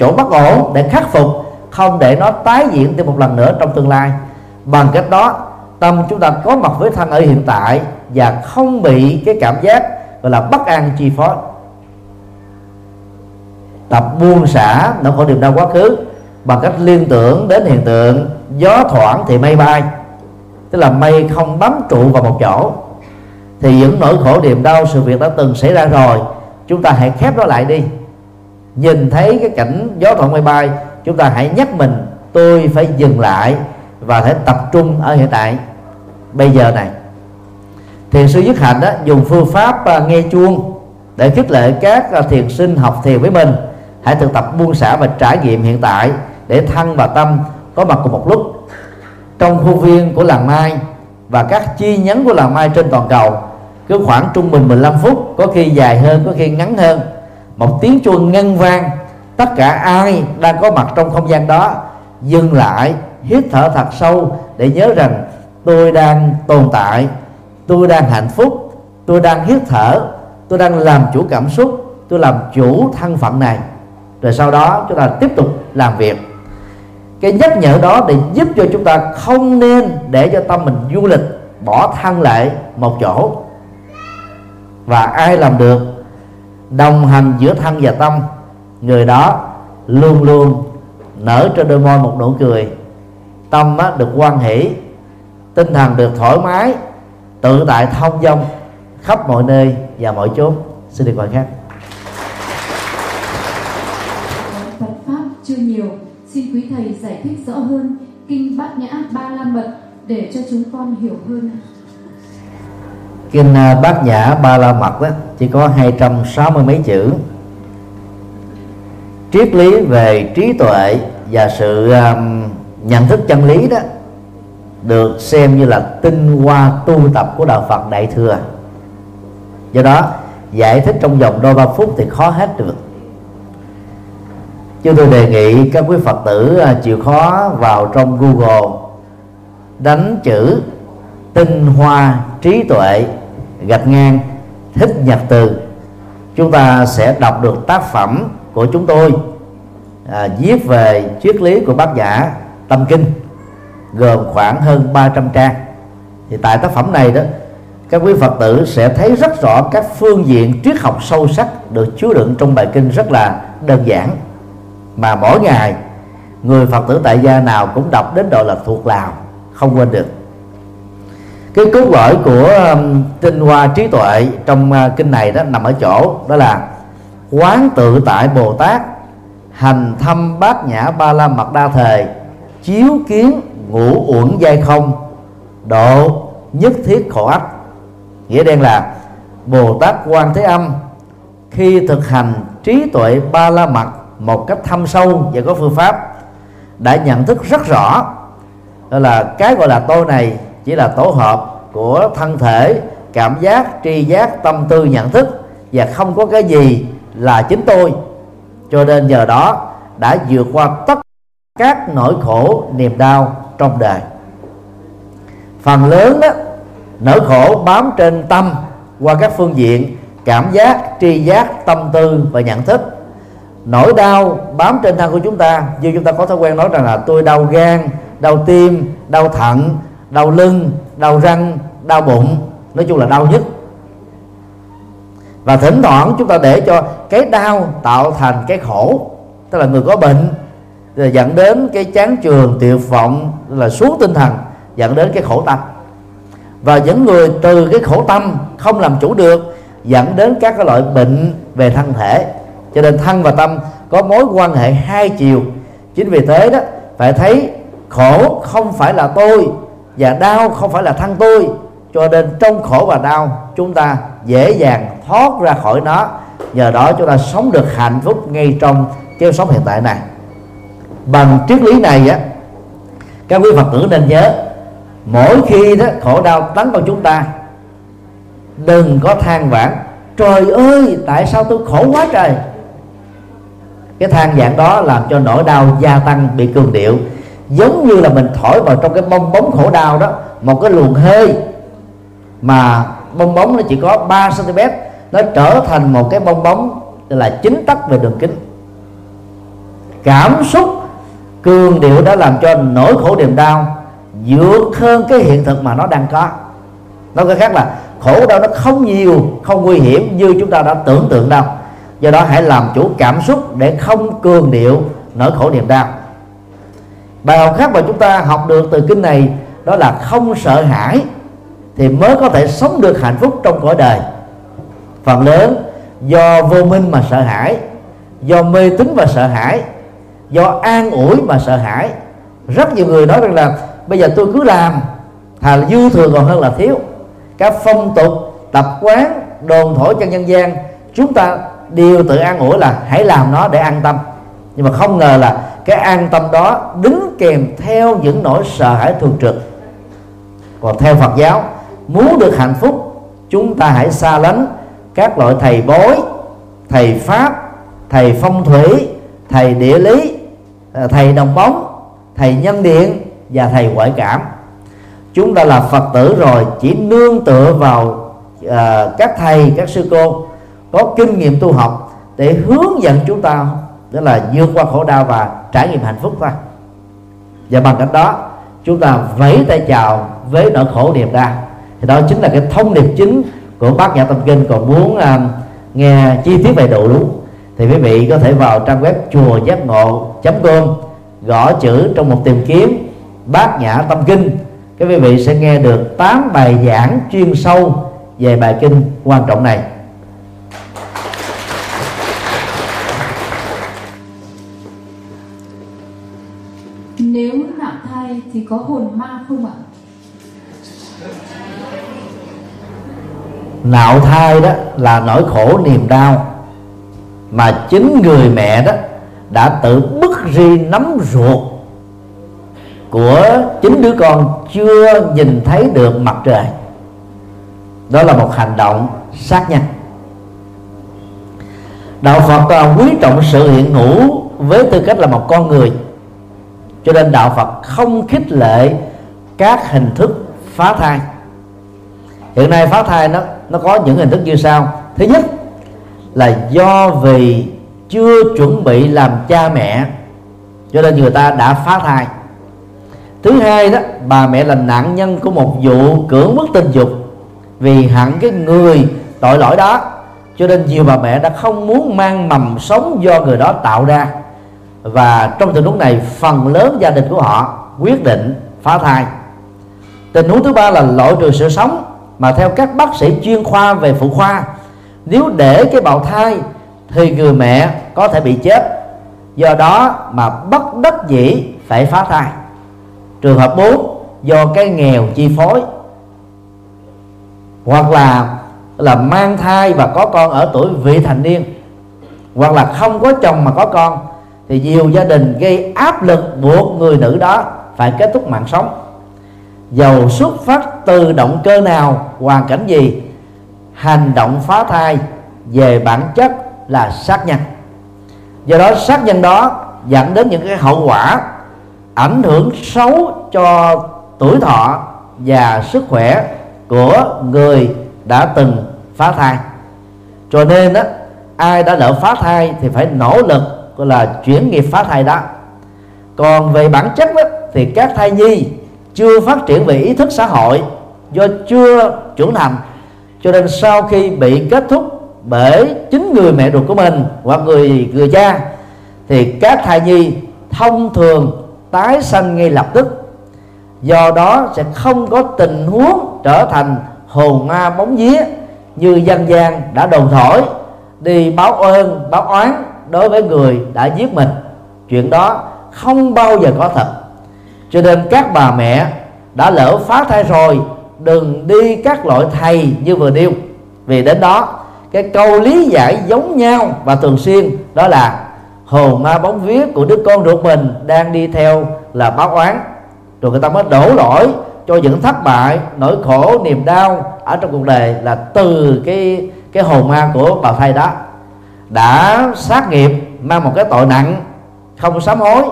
chỗ bất ổn để khắc phục, không để nó tái diễn thêm một lần nữa trong tương lai. Bằng cách đó, tâm chúng ta có mặt với thân ở hiện tại và không bị cái cảm giác gọi là bất an chi phối. Tập buông xả nỗi khổ niềm đau quá khứ bằng cách liên tưởng đến hiện tượng gió thoảng thì mây bay, tức là mây không bám trụ vào một chỗ, thì những nỗi khổ niềm đau, sự việc đã từng xảy ra rồi, chúng ta hãy khép nó lại đi. Nhìn thấy cái cảnh gió thoảng mây bay, chúng ta hãy nhắc mình tôi phải dừng lại và hãy tập trung ở hiện tại bây giờ này. Thiền sư Dứt Hạnh đó, dùng phương pháp nghe chuông để khích lệ các thiền sinh học thiền với mình hãy thực tập buông xả và trải nghiệm hiện tại để thân và tâm có mặt cùng một lúc. Trong khuôn viên của làng Mai và các chi nhánh của làng Mai trên toàn cầu, cứ khoảng trung bình 15 phút, có khi dài hơn, có khi ngắn hơn, một tiếng chuông ngân vang. Tất cả ai đang có mặt trong không gian đó dừng lại, hít thở thật sâu để nhớ rằng tôi đang tồn tại, tôi đang hạnh phúc, tôi đang hít thở, tôi đang làm chủ cảm xúc, tôi làm chủ thân phận này. Rồi sau đó chúng ta tiếp tục làm việc. Cái nhắc nhở đó để giúp cho chúng ta không nên để cho tâm mình du lịch, bỏ thân lại một chỗ. Và ai làm được đồng hành giữa thân và tâm, người đó luôn luôn nở trên đôi môi một nụ cười. Tâm được hoan hỷ, tinh thần được thoải mái, tự tại thông dong khắp mọi nơi và mọi chốn. Xin được gọi khác. Phật pháp chưa nhiều, xin quý thầy giải thích rõ hơn kinh Bát Nhã Ba La Mật để cho chúng con hiểu hơn. Kinh Bát Nhã Ba La Mật đó, chỉ có 260 mấy chữ, triết lý về trí tuệ và sự nhận thức chân lý đó được xem như là tinh hoa tu tập của đạo Phật Đại Thừa. Do đó giải thích trong vòng đôi ba phút thì khó hết được. Chứ tôi đề nghị các quý Phật tử chịu khó vào trong Google đánh chữ tinh hoa trí tuệ / thích nhật từ, chúng ta sẽ đọc được tác phẩm của chúng tôi viết về triết lý của Bát Nhã Tâm Kinh, gồm khoảng hơn 300 trang. Thì tại tác phẩm này đó, các quý Phật tử sẽ thấy rất rõ các phương diện triết học sâu sắc được chứa đựng trong bài kinh rất là đơn giản, mà mỗi ngày người Phật tử tại gia nào cũng đọc đến độ là thuộc lòng, không quên được. Cái cốt lõi của tinh hoa trí tuệ trong kinh này đó nằm ở chỗ đó là quán tự tại Bồ Tát, hành thâm Bát Nhã Ba La Mật Đa Thề, chiếu kiến ngũ uẩn giai không, độ nhất thiết khổ ách. Nghĩa đen là Bồ Tát Quan Thế Âm khi thực hành trí tuệ Ba La Mật một cách thâm sâu và có phương pháp, đã nhận thức rất rõ đó là cái gọi là tôi này chỉ là tổ hợp của thân thể, cảm giác, tri giác, tâm tư, nhận thức, và không có cái gì là chính tôi. Cho nên giờ đó đã vượt qua tất các nỗi khổ niềm đau trong đời. Phần lớn đó, nỗi khổ bám trên tâm qua các phương diện cảm giác, tri giác, tâm tư và nhận thức. Nỗi đau bám trên thân của chúng ta, như chúng ta có thói quen nói rằng là tôi đau gan, đau tim, đau thận, đau lưng, đau răng, đau bụng, nói chung là đau nhất. Và thỉnh thoảng chúng ta để cho cái đau tạo thành cái khổ, tức là người có bệnh rồi dẫn đến cái chán chường, tuyệt vọng, là xuống tinh thần, dẫn đến cái khổ tâm. Và những người từ cái khổ tâm không làm chủ được, dẫn đến các loại bệnh về thân thể. Cho nên thân và tâm có mối quan hệ hai chiều. Chính vì thế đó, phải thấy khổ không phải là tôi, và đau không phải là thân tôi, cho nên trong khổ và đau chúng ta dễ dàng thoát ra khỏi nó, nhờ đó chúng ta sống được hạnh phúc ngay trong kiếp sống hiện tại này. Bằng triết lý này á, các quý Phật tử nên nhớ, mỗi khi đó khổ đau tấn vào chúng ta, đừng có than vãn trời ơi tại sao tôi khổ quá trời. Cái than vãn đó làm cho nỗi đau gia tăng, bị cường điệu, giống như là mình thổi vào trong cái bong bóng khổ đau đó một cái luồng hơi, mà bong bóng nó chỉ có 3 cm, nó trở thành một cái bong bóng là chín tấc về đường kính. Cảm xúc cường điệu đã làm cho nỗi khổ niềm đau vượt hơn cái hiện thực mà nó đang có. Nói cách khác là khổ đau nó không nhiều, không nguy hiểm như chúng ta đã tưởng tượng đâu. Do đó hãy làm chủ cảm xúc để không cường điệu nỗi khổ niềm đau. Bài học khác mà chúng ta học được từ kinh này đó là không sợ hãi thì mới có thể sống được hạnh phúc trong cõi đời. Phần lớn do vô minh mà sợ hãi, do mê tín mà sợ hãi, do an ủi mà sợ hãi. Rất nhiều người nói rằng là bây giờ tôi cứ làm, thà là dư thừa còn hơn là thiếu. Các phong tục, tập quán, đồn thổi trong nhân gian, chúng ta đều tự an ủi là hãy làm nó để an tâm. Nhưng mà không ngờ là cái an tâm đó đính kèm theo những nỗi sợ hãi thường trực. Còn theo Phật giáo, muốn được hạnh phúc, chúng ta hãy xa lánh các loại thầy bói, thầy pháp, thầy phong thủy, thầy địa lý, thầy đồng bóng, thầy nhân điện và thầy ngoại cảm. Chúng ta là Phật tử rồi chỉ nương tựa vào các thầy, các sư cô có kinh nghiệm tu học để hướng dẫn chúng ta, đó là vượt qua khổ đau và trải nghiệm hạnh phúc thôi. Và bằng cách đó chúng ta vẫy tay chào với nỗi khổ niềm đau. Thì đó chính là cái thông điệp chính của Bát Nhã Tâm Kinh. Còn muốn nghe chi tiết đầy đủ thì quý vị có thể vào trang web chuogiacngộ.com, gõ chữ trong một tìm kiếm Bát Nhã Tâm Kinh. Các quý vị sẽ nghe được 8 bài giảng chuyên sâu về bài kinh quan trọng này. Nếu nặng thai thì có hồn ma không ạ? Nạo thai đó là nỗi khổ niềm đau mà chính người mẹ đó đã tự bứt ri nắm ruột của chính đứa con chưa nhìn thấy được mặt trời. Đó là một hành động sát nhân. Đạo Phật quý trọng sự hiện hữu với tư cách là một con người, cho nên đạo Phật không khích lệ các hình thức phá thai. Hiện nay phá thai nó có những hình thức như sau. Thứ nhất là do vì chưa chuẩn bị làm cha mẹ cho nên người ta đã phá thai. Thứ hai đó, bà mẹ là nạn nhân của một vụ cưỡng bức tình dục, vì hẳn cái người tội lỗi đó cho nên nhiều bà mẹ đã không muốn mang mầm sống do người đó tạo ra. Và trong tình huống này phần lớn gia đình của họ quyết định phá thai. Tình huống thứ ba là loại trừ sự sống, mà theo các bác sĩ chuyên khoa về phụ khoa, nếu để cái bào thai thì người mẹ có thể bị chết, do đó mà bất đắc dĩ phải phá thai. Trường hợp 4 do cái nghèo chi phối, hoặc là mang thai và có con ở tuổi vị thành niên, hoặc là không có chồng mà có con, thì nhiều gia đình gây áp lực buộc người nữ đó phải kết thúc mạng sống. Dầu xuất phát từ động cơ nào, hoàn cảnh gì, hành động phá thai về bản chất là sát nhân. Do đó sát nhân đó dẫn đến những cái hậu quả ảnh hưởng xấu cho tuổi thọ và sức khỏe của người đã từng phá thai. Cho nên đó, ai đã lỡ phá thai thì phải nỗ lực gọi là chuyển nghiệp phá thai đó. Còn về bản chất đó, thì các thai nhi chưa phát triển về ý thức xã hội do chưa trưởng thành, cho nên sau khi bị kết thúc bởi chính người mẹ ruột của mình hoặc người cha, thì các thai nhi thông thường tái sanh ngay lập tức. Do đó sẽ không có tình huống trở thành hồn ma bóng vía như dân gian đã đồn thổi, đi báo ơn báo oán đối với người đã giết mình. Chuyện đó không bao giờ có thật. Cho nên các bà mẹ đã lỡ phá thai rồi, đừng đi các loại thầy như vừa nêu. Vì đến đó cái câu lý giải giống nhau và thường xuyên, đó là hồn ma bóng vía của đứa con ruột mình đang đi theo là báo oán. Rồi người ta mới đổ lỗi cho những thất bại, nỗi khổ, niềm đau ở trong cuộc đời là từ cái hồn ma của bào thai đó đã sát nghiệp, mang một cái tội nặng không sám hối,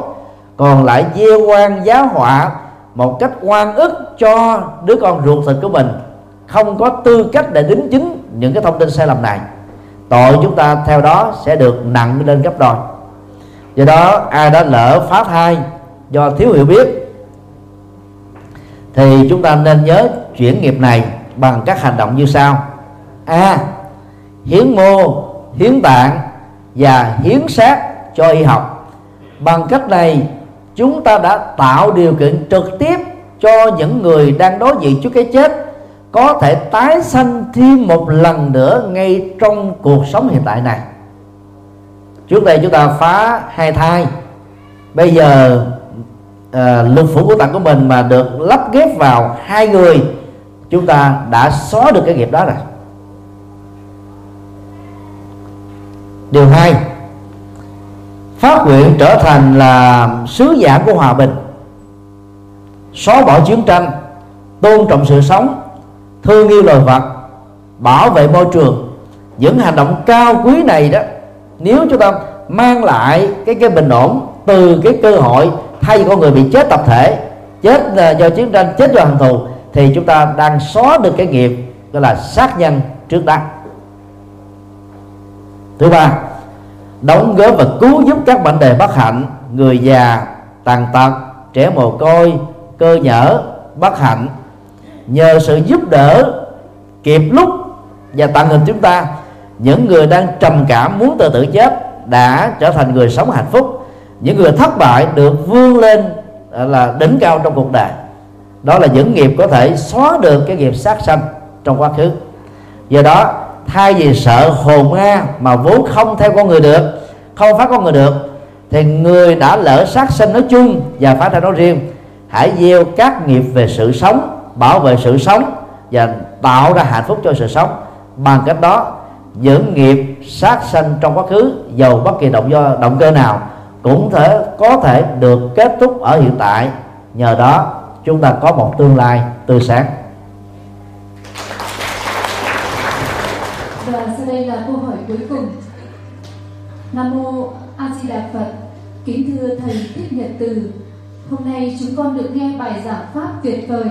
còn lại gieo oan giá họa một cách oan ức cho đứa con ruột thịt của mình, không có tư cách để đính chính những cái thông tin sai lầm này. Tội chúng ta theo đó sẽ được nặng lên gấp đôi. Do đó ai đã lỡ phá thai do thiếu hiểu biết thì chúng ta nên nhớ chuyển nghiệp này bằng các hành động như sau: a. Hiến mô, hiến tạng và hiến xác cho y học. Bằng cách này chúng ta đã tạo điều kiện trực tiếp cho những người đang đối diện trước cái chết có thể tái sanh thêm một lần nữa ngay trong cuộc sống hiện tại này. Trước đây chúng ta phá hai thai, bây giờ lục phủ của tạng của mình mà được lắp ghép vào hai người, chúng ta đã xóa được cái nghiệp đó rồi. Điều 2, phát nguyện trở thành là sứ giả của hòa bình, xóa bỏ chiến tranh, tôn trọng sự sống, thương yêu loài vật, bảo vệ môi trường. Những hành động cao quý này đó, nếu chúng ta mang lại cái bình ổn từ cái cơ hội, thay vì con người bị chết tập thể, chết do chiến tranh, chết do hận thù, thì chúng ta đang xóa được cái nghiệp gọi là sát nhân trước đó. Thứ 3, đóng góp và cứu giúp các bệnh đề bất hạnh, người già, tàn tật, trẻ mồ côi, cơ nhỡ, bất hạnh. Nhờ sự giúp đỡ kịp lúc và tận hình, chúng ta, những người đang trầm cảm muốn tự tử chết đã trở thành người sống hạnh phúc, những người thất bại được vươn lên là đỉnh cao trong cuộc đời. Đó là những nghiệp có thể xóa được cái nghiệp sát sanh trong quá khứ. Do đó, thay vì sợ hồn ma mà vốn không theo con người được, không phá con người được, thì người đã lỡ sát sanh nói chung và phá thai nói riêng, hãy gieo các nghiệp về sự sống, bảo vệ sự sống và tạo ra hạnh phúc cho sự sống. Bằng cách đó, những nghiệp sát sanh trong quá khứ, dầu bất kỳ động cơ nào, cũng có thể được kết thúc ở hiện tại. Nhờ đó chúng ta có một tương lai tươi sáng. Và sau đây là câu hỏi cuối cùng. Nam mô A Di Đà Phật. Kính thưa thầy Thích Nhật Từ, hôm nay chúng con được nghe bài giảng pháp tuyệt vời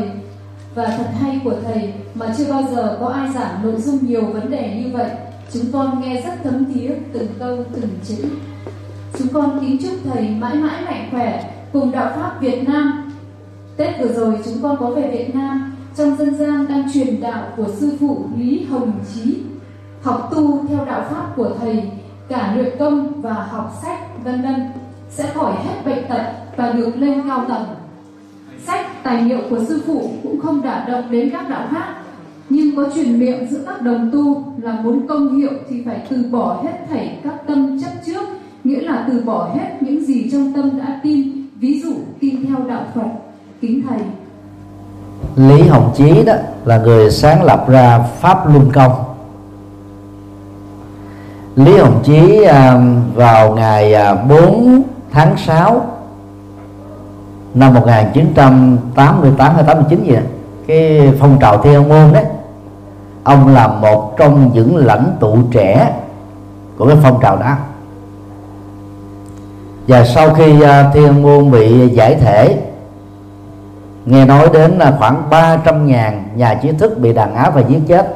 và thật hay của thầy, mà chưa bao giờ có ai giảng nội dung nhiều vấn đề như vậy. Chúng con nghe rất thấm thía từng câu từng chữ. Chúng con kính chúc thầy mãi mãi mạnh khỏe cùng đạo pháp Việt Nam. Tết vừa rồi chúng con có về Việt Nam, trong dân gian đang truyền đạo của sư phụ Lý Hồng Chí, học tu theo đạo pháp của thầy, cả luyện công và học sách vân vân, sẽ khỏi hết bệnh tật và được lên cao tầng. Sách tài liệu của sư phụ cũng không đả động đến các đạo khác, nhưng có truyền miệng giữa các đồng tu là muốn công hiệu thì phải từ bỏ hết thảy các tâm chấp trước, nghĩa là từ bỏ hết những gì trong tâm đã tin, ví dụ tin theo đạo Phật. Kính thầy. Lý Hồng Chí đó là người sáng lập ra Pháp Luân Công. Lý Hồng Chí vào ngày 4 tháng 6 năm 1988 hay 89 gì đó, cái phong trào theo môn đấy, ông là một trong những lãnh tụ trẻ của cái phong trào đó. Và sau khi Thiên Môn bị giải thể, nghe nói đến là khoảng 300.000 nhà trí thức bị đàn áp và giết chết,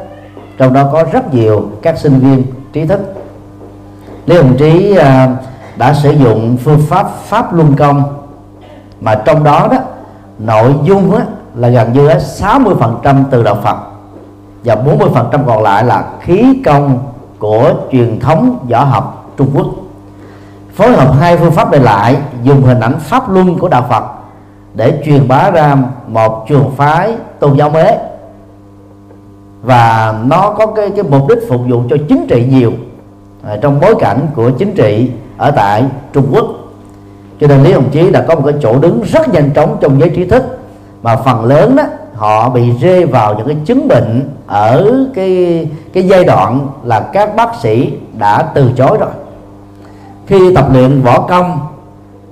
trong đó có rất nhiều các sinh viên trí thức. Lý Hồng Chí đã sử dụng phương pháp Pháp Luân Công, mà trong đó đó nội dung đó là gần như 60% từ đạo Phật và 40% còn lại là khí công của truyền thống võ học Trung Quốc. Phối hợp hai phương pháp này lại, dùng hình ảnh Pháp Luân của đạo Phật để truyền bá ra một trường phái tôn giáo mới, và nó có cái mục đích phục vụ cho chính trị nhiều trong bối cảnh của chính trị ở tại Trung Quốc. Cho nên Lý Hồng Chí đã có một cái chỗ đứng rất nhanh chóng trong giới trí thức mà phần lớn đó họ bị rơi vào những cái chứng bệnh ở cái giai đoạn là các bác sĩ đã từ chối rồi. Khi tập luyện võ công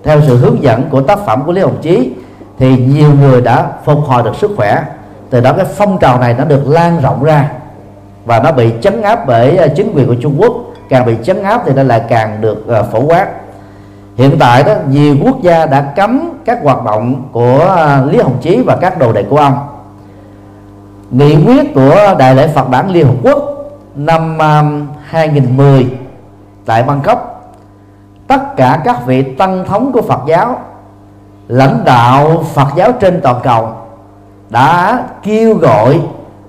theo sự hướng dẫn của tác phẩm của Lý Hồng Chí thì nhiều người đã phục hồi được sức khỏe. Từ đó cái phong trào này nó được lan rộng ra và nó bị trấn áp bởi chính quyền của Trung Quốc. Càng bị trấn áp thì nó lại càng được phổ quát. Hiện tại đó, nhiều quốc gia đã cấm các hoạt động của Lý Hồng Chí và các đồ đệ của ông. Nghị quyết của Đại lễ Phật Đản Liên Hợp Quốc năm 2010 tại Bangkok, tất cả các vị tăng thống của Phật giáo, lãnh đạo Phật giáo trên toàn cầu đã kêu gọi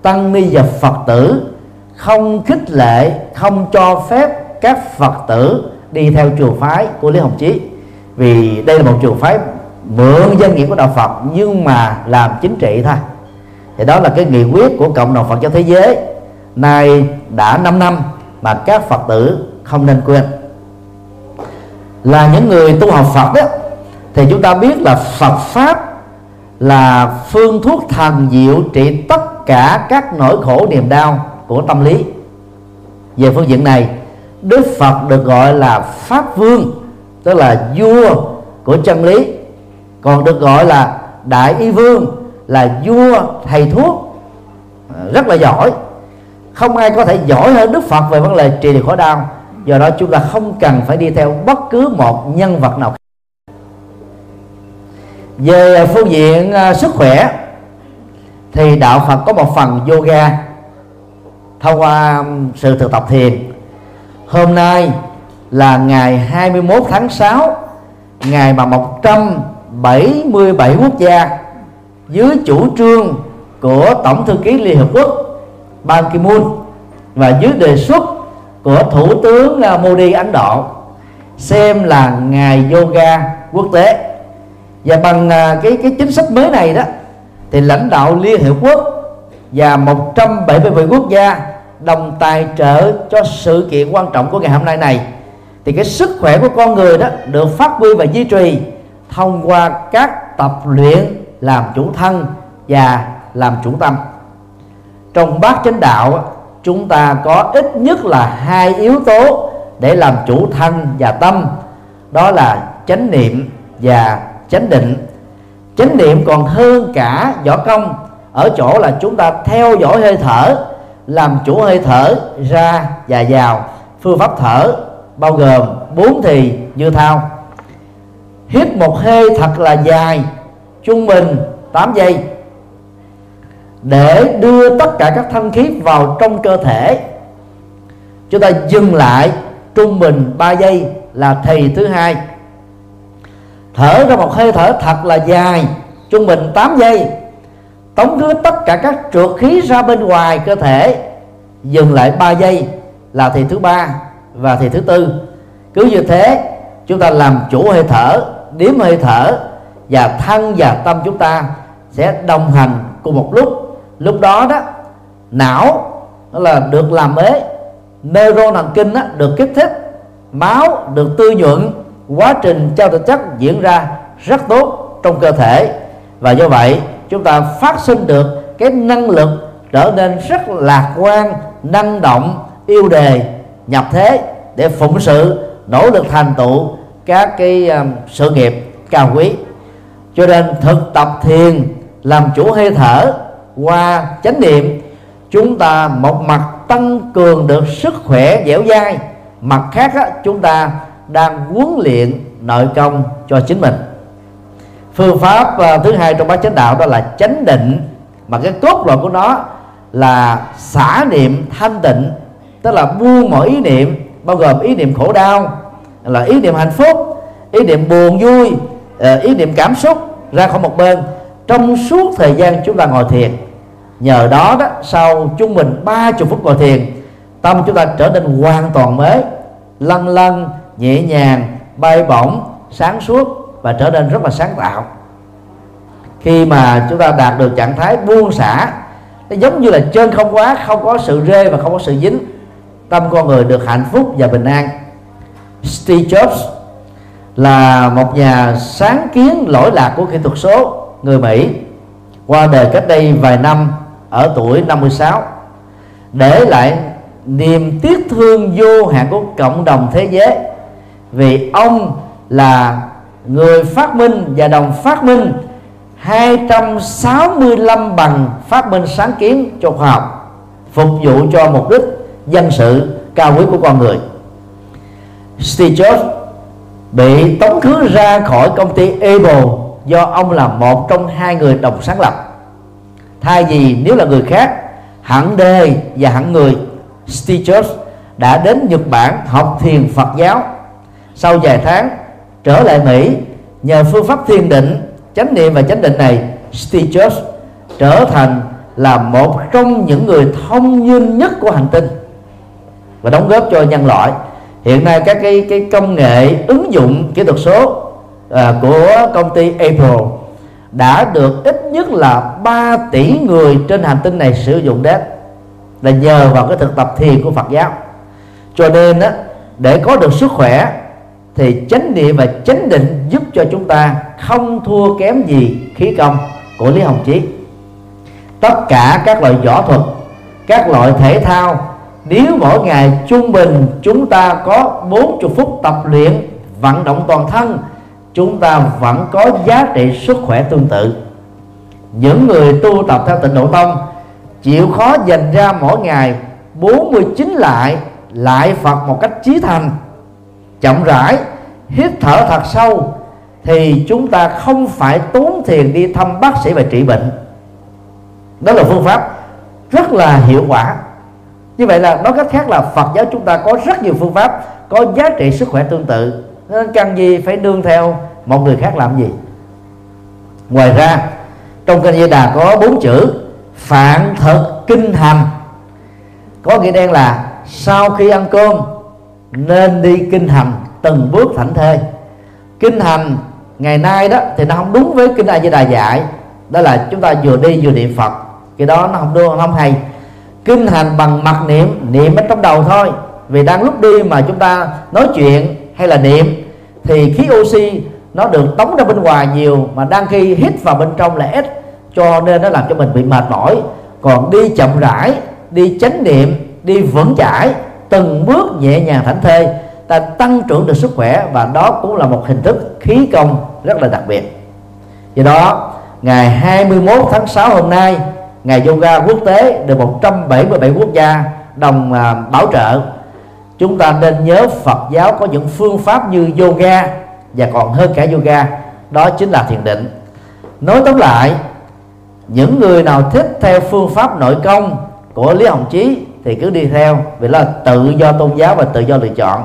tăng ni và Phật tử không khích lệ, không cho phép các Phật tử đi theo trường phái của Lý Hồng Chí, vì đây là một trường phái mượn danh nghĩa của đạo Phật nhưng mà làm chính trị thôi. Thì đó là cái nghị quyết của cộng đồng Phật giáo thế giới, nay đã 5 năm mà các Phật tử không nên quên. Là những người tu học Phật đó, thì chúng ta biết là Phật Pháp là phương thuốc thần diệu trị tất cả các nỗi khổ niềm đau của tâm lý. Về phương diện này, Đức Phật được gọi là Pháp Vương, tức là vua của chân lý, còn được gọi là Đại Y Vương, là vua thầy thuốc rất là giỏi. Không ai có thể giỏi hơn Đức Phật về vấn đề trị liệu khổ đau. Do đó chúng ta không cần phải đi theo bất cứ một nhân vật nào. Về phương diện sức khỏe thì đạo Phật có một phần yoga thông qua sự thực tập thiền. Hôm nay là ngày 21 tháng 6, ngày mà 177 quốc gia dưới chủ trương của Tổng thư ký Liên Hợp Quốc Ban Ki-moon và dưới đề xuất của Thủ tướng Modi Ấn Độ xem là ngày yoga quốc tế. Và bằng cái chính sách mới này đó thì lãnh đạo Liên Hiệp Quốc và 177 quốc gia đồng tài trợ cho sự kiện quan trọng của ngày hôm nay này. Thì cái sức khỏe của con người đó được phát huy và duy trì thông qua các tập luyện làm chủ thân và làm chủ tâm. Trong bát chánh đạo chúng ta có ít nhất là 2 yếu tố để làm chủ thân và tâm, đó là chánh niệm và chánh định. Chánh niệm còn hơn cả võ công ở chỗ là chúng ta theo dõi hơi thở, làm chủ hơi thở ra và vào. Phương pháp thở bao gồm 4 thì như thao: hít một hơi thật là dài, trung bình 8 giây, để đưa tất cả các thanh khí vào trong cơ thể. Chúng ta dừng lại trung bình 3 giây là thì thứ hai. Thở ra một hơi thở thật là dài, trung bình 8 giây, tống đưa tất cả các trượt khí ra bên ngoài cơ thể, dừng lại 3 giây là thì thứ ba và thì thứ tư. Cứ như thế chúng ta làm chủ hơi thở, đếm hơi thở, và thân và tâm chúng ta sẽ đồng hành cùng một lúc. Lúc đó đó, não là được làm mới, neuron thần kinh đó, được kích thích, máu được tư nhuận, quá trình trao đổi chất diễn ra rất tốt trong cơ thể. Và do vậy chúng ta phát sinh được cái năng lực trở nên rất lạc quan, năng động, yêu đề, nhập thế để phụng sự, nỗ lực thành tựu các cái sự nghiệp cao quý. Cho nên thực tập thiền làm chủ hơi thở qua chánh niệm, chúng ta một mặt tăng cường được sức khỏe dẻo dai, mặt khác á, chúng ta đang huấn luyện nội công cho chính mình. Phương pháp thứ hai trong bát chánh đạo đó là chánh định, mà cái cốt lõi của nó là xả niệm thanh tịnh, tức là buông mọi ý niệm, bao gồm ý niệm khổ đau, là ý niệm hạnh phúc, ý niệm buồn vui, ý niệm cảm xúc ra khỏi một bên trong suốt thời gian chúng ta ngồi thiền. Nhờ đó, đó sau trung bình 30 phút ngồi thiền, tâm chúng ta trở nên hoàn toàn mới, lâng lâng, nhẹ nhàng, bay bổng, sáng suốt và trở nên rất là sáng tạo. Khi mà chúng ta đạt được trạng thái buông xả, nó giống như là trên không quá, không có sự rê và không có sự dính, tâm con người được hạnh phúc và bình an. Steve Jobs là một nhà sáng kiến lỗi lạc của kỹ thuật số người Mỹ. qua đời cách đây vài năm ở tuổi 56, để lại niềm tiếc thương vô hạn của cộng đồng thế giới, vì ông là người phát minh và đồng phát minh 265 bằng phát minh sáng kiến cho khoa học, phục vụ cho mục đích dân sự cao quý của con người. Steve Jobs bị tống khứ ra khỏi công ty Apple do ông là một trong hai người đồng sáng lập. Thay vì nếu là người khác hẳn đề và hẳn người, Steve Jobs đã đến Nhật Bản học thiền Phật giáo. Sau vài tháng trở lại Mỹ, nhờ phương pháp thiền định, chánh niệm và chánh định này, Steve Jobs trở thành là một trong những người thông minh nhất của hành tinh và đóng góp cho nhân loại. Hiện nay các cái công nghệ ứng dụng kỹ thuật số của công ty Apple đã được ít nhất là 3 tỷ người trên hành tinh này sử dụng đến, là nhờ vào cái thực tập thiền của Phật giáo. Cho nên đó, để có được sức khỏe thì chánh niệm và chánh định giúp cho chúng ta không thua kém gì khí công của Lý Hồng Chí. Tất cả các loại võ thuật, các loại thể thao, nếu mỗi ngày trung bình chúng ta có 40 phút tập luyện vận động toàn thân, chúng ta vẫn có giá trị sức khỏe tương tự. Những người tu tập theo Tịnh Độ Tông chịu khó dành ra mỗi ngày 49 lại Phật một cách chí thành, chậm rãi, hít thở thật sâu, thì chúng ta không phải tốn tiền đi thăm bác sĩ và trị bệnh. Đó là phương pháp rất là hiệu quả. Như vậy là nói cách khác là Phật giáo chúng ta có rất nhiều phương pháp có giá trị sức khỏe tương tự, nên cần gì phải đương theo một người khác làm gì. Ngoài ra trong Kinh Di Đà có 4 chữ phạn thực kinh hành, có nghĩa đen là sau khi ăn cơm nên đi kinh hành từng bước thảnh thơi. Kinh hành ngày nay đó thì nó không đúng với Kinh A Di Đà dạy, đó là chúng ta vừa đi vừa niệm Phật, cái đó nó không đúng, không hay. Kinh hành bằng mặt niệm, niệm ở trong đầu thôi, vì đang lúc đi mà chúng ta nói chuyện hay là niệm thì khí oxy nó được tống ra bên ngoài nhiều, mà đang khi hít vào bên trong là ít, cho nên nó làm cho mình bị mệt mỏi. Còn đi chậm rãi, đi chánh niệm, đi vững chãi, từng bước nhẹ nhàng thảnh thơi, ta tăng trưởng được sức khỏe, và đó cũng là một hình thức khí công rất là đặc biệt. Do đó ngày 21 tháng 6 hôm nay, ngày yoga quốc tế được 177 quốc gia đồng bảo trợ, chúng ta nên nhớ Phật giáo có những phương pháp như yoga và còn hơn cả yoga, đó chính là thiền định. Nói tóm lại, những người nào thích theo phương pháp nội công của Lý Hồng Chí thì cứ đi theo, vì là tự do tôn giáo và tự do lựa chọn.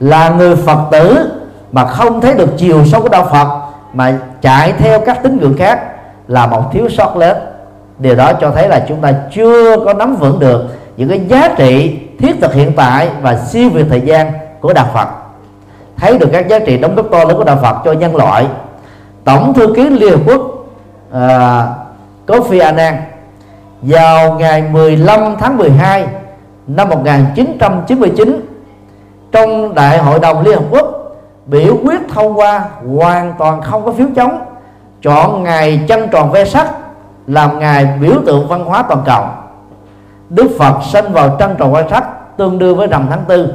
Là người Phật tử mà không thấy được chiều sâu của đạo Phật mà chạy theo các tín ngưỡng khác là một thiếu sót lớn. Điều đó cho thấy là chúng ta chưa có nắm vững được những cái giá trị thiết thực hiện tại và siêu việt thời gian của đạo Phật. Thấy được các giá trị đóng góp to lớn của đạo Phật cho nhân loại, Tổng thư ký Liên Hợp Quốc Kofi Annan vào ngày 15 tháng 12 năm 1999 trong Đại hội đồng Liên Hợp Quốc biểu quyết thông qua hoàn toàn không có phiếu chống, chọn ngày trăng tròn Vesak làm ngày biểu tượng văn hóa toàn cầu. Đức Phật sinh vào trăng tròn Vesak tương đương với rằm tháng 4.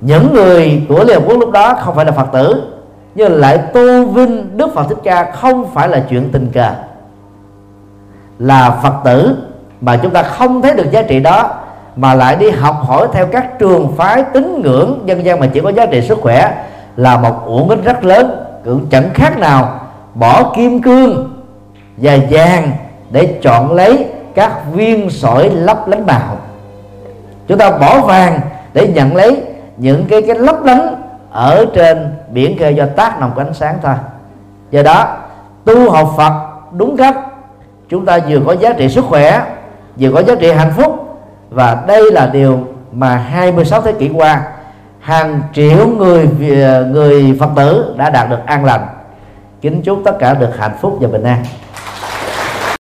Những người của Liên Hợp Quốc lúc đó không phải là Phật tử, nhưng lại tôn vinh Đức Phật Thích Ca không phải là chuyện tình cờ. Là Phật tử mà chúng ta không thấy được giá trị đó, mà lại đi học hỏi theo các trường phái tín ngưỡng dân gian mà chỉ có giá trị sức khỏe, là một uổng ích rất lớn. Cũng chẳng khác nào bỏ kim cương và vàng để chọn lấy các viên sỏi lấp lánh màu. Chúng ta bỏ vàng để nhận lấy những cái lấp lánh ở trên biển khơi do tác động của ánh sáng thôi. Do đó tu học Phật đúng cách, chúng ta vừa có giá trị sức khỏe, vừa có giá trị hạnh phúc. Và đây là điều mà 26 thế kỷ qua hàng triệu người Phật tử đã đạt được an lành. Kính chúc tất cả được hạnh phúc và bình an.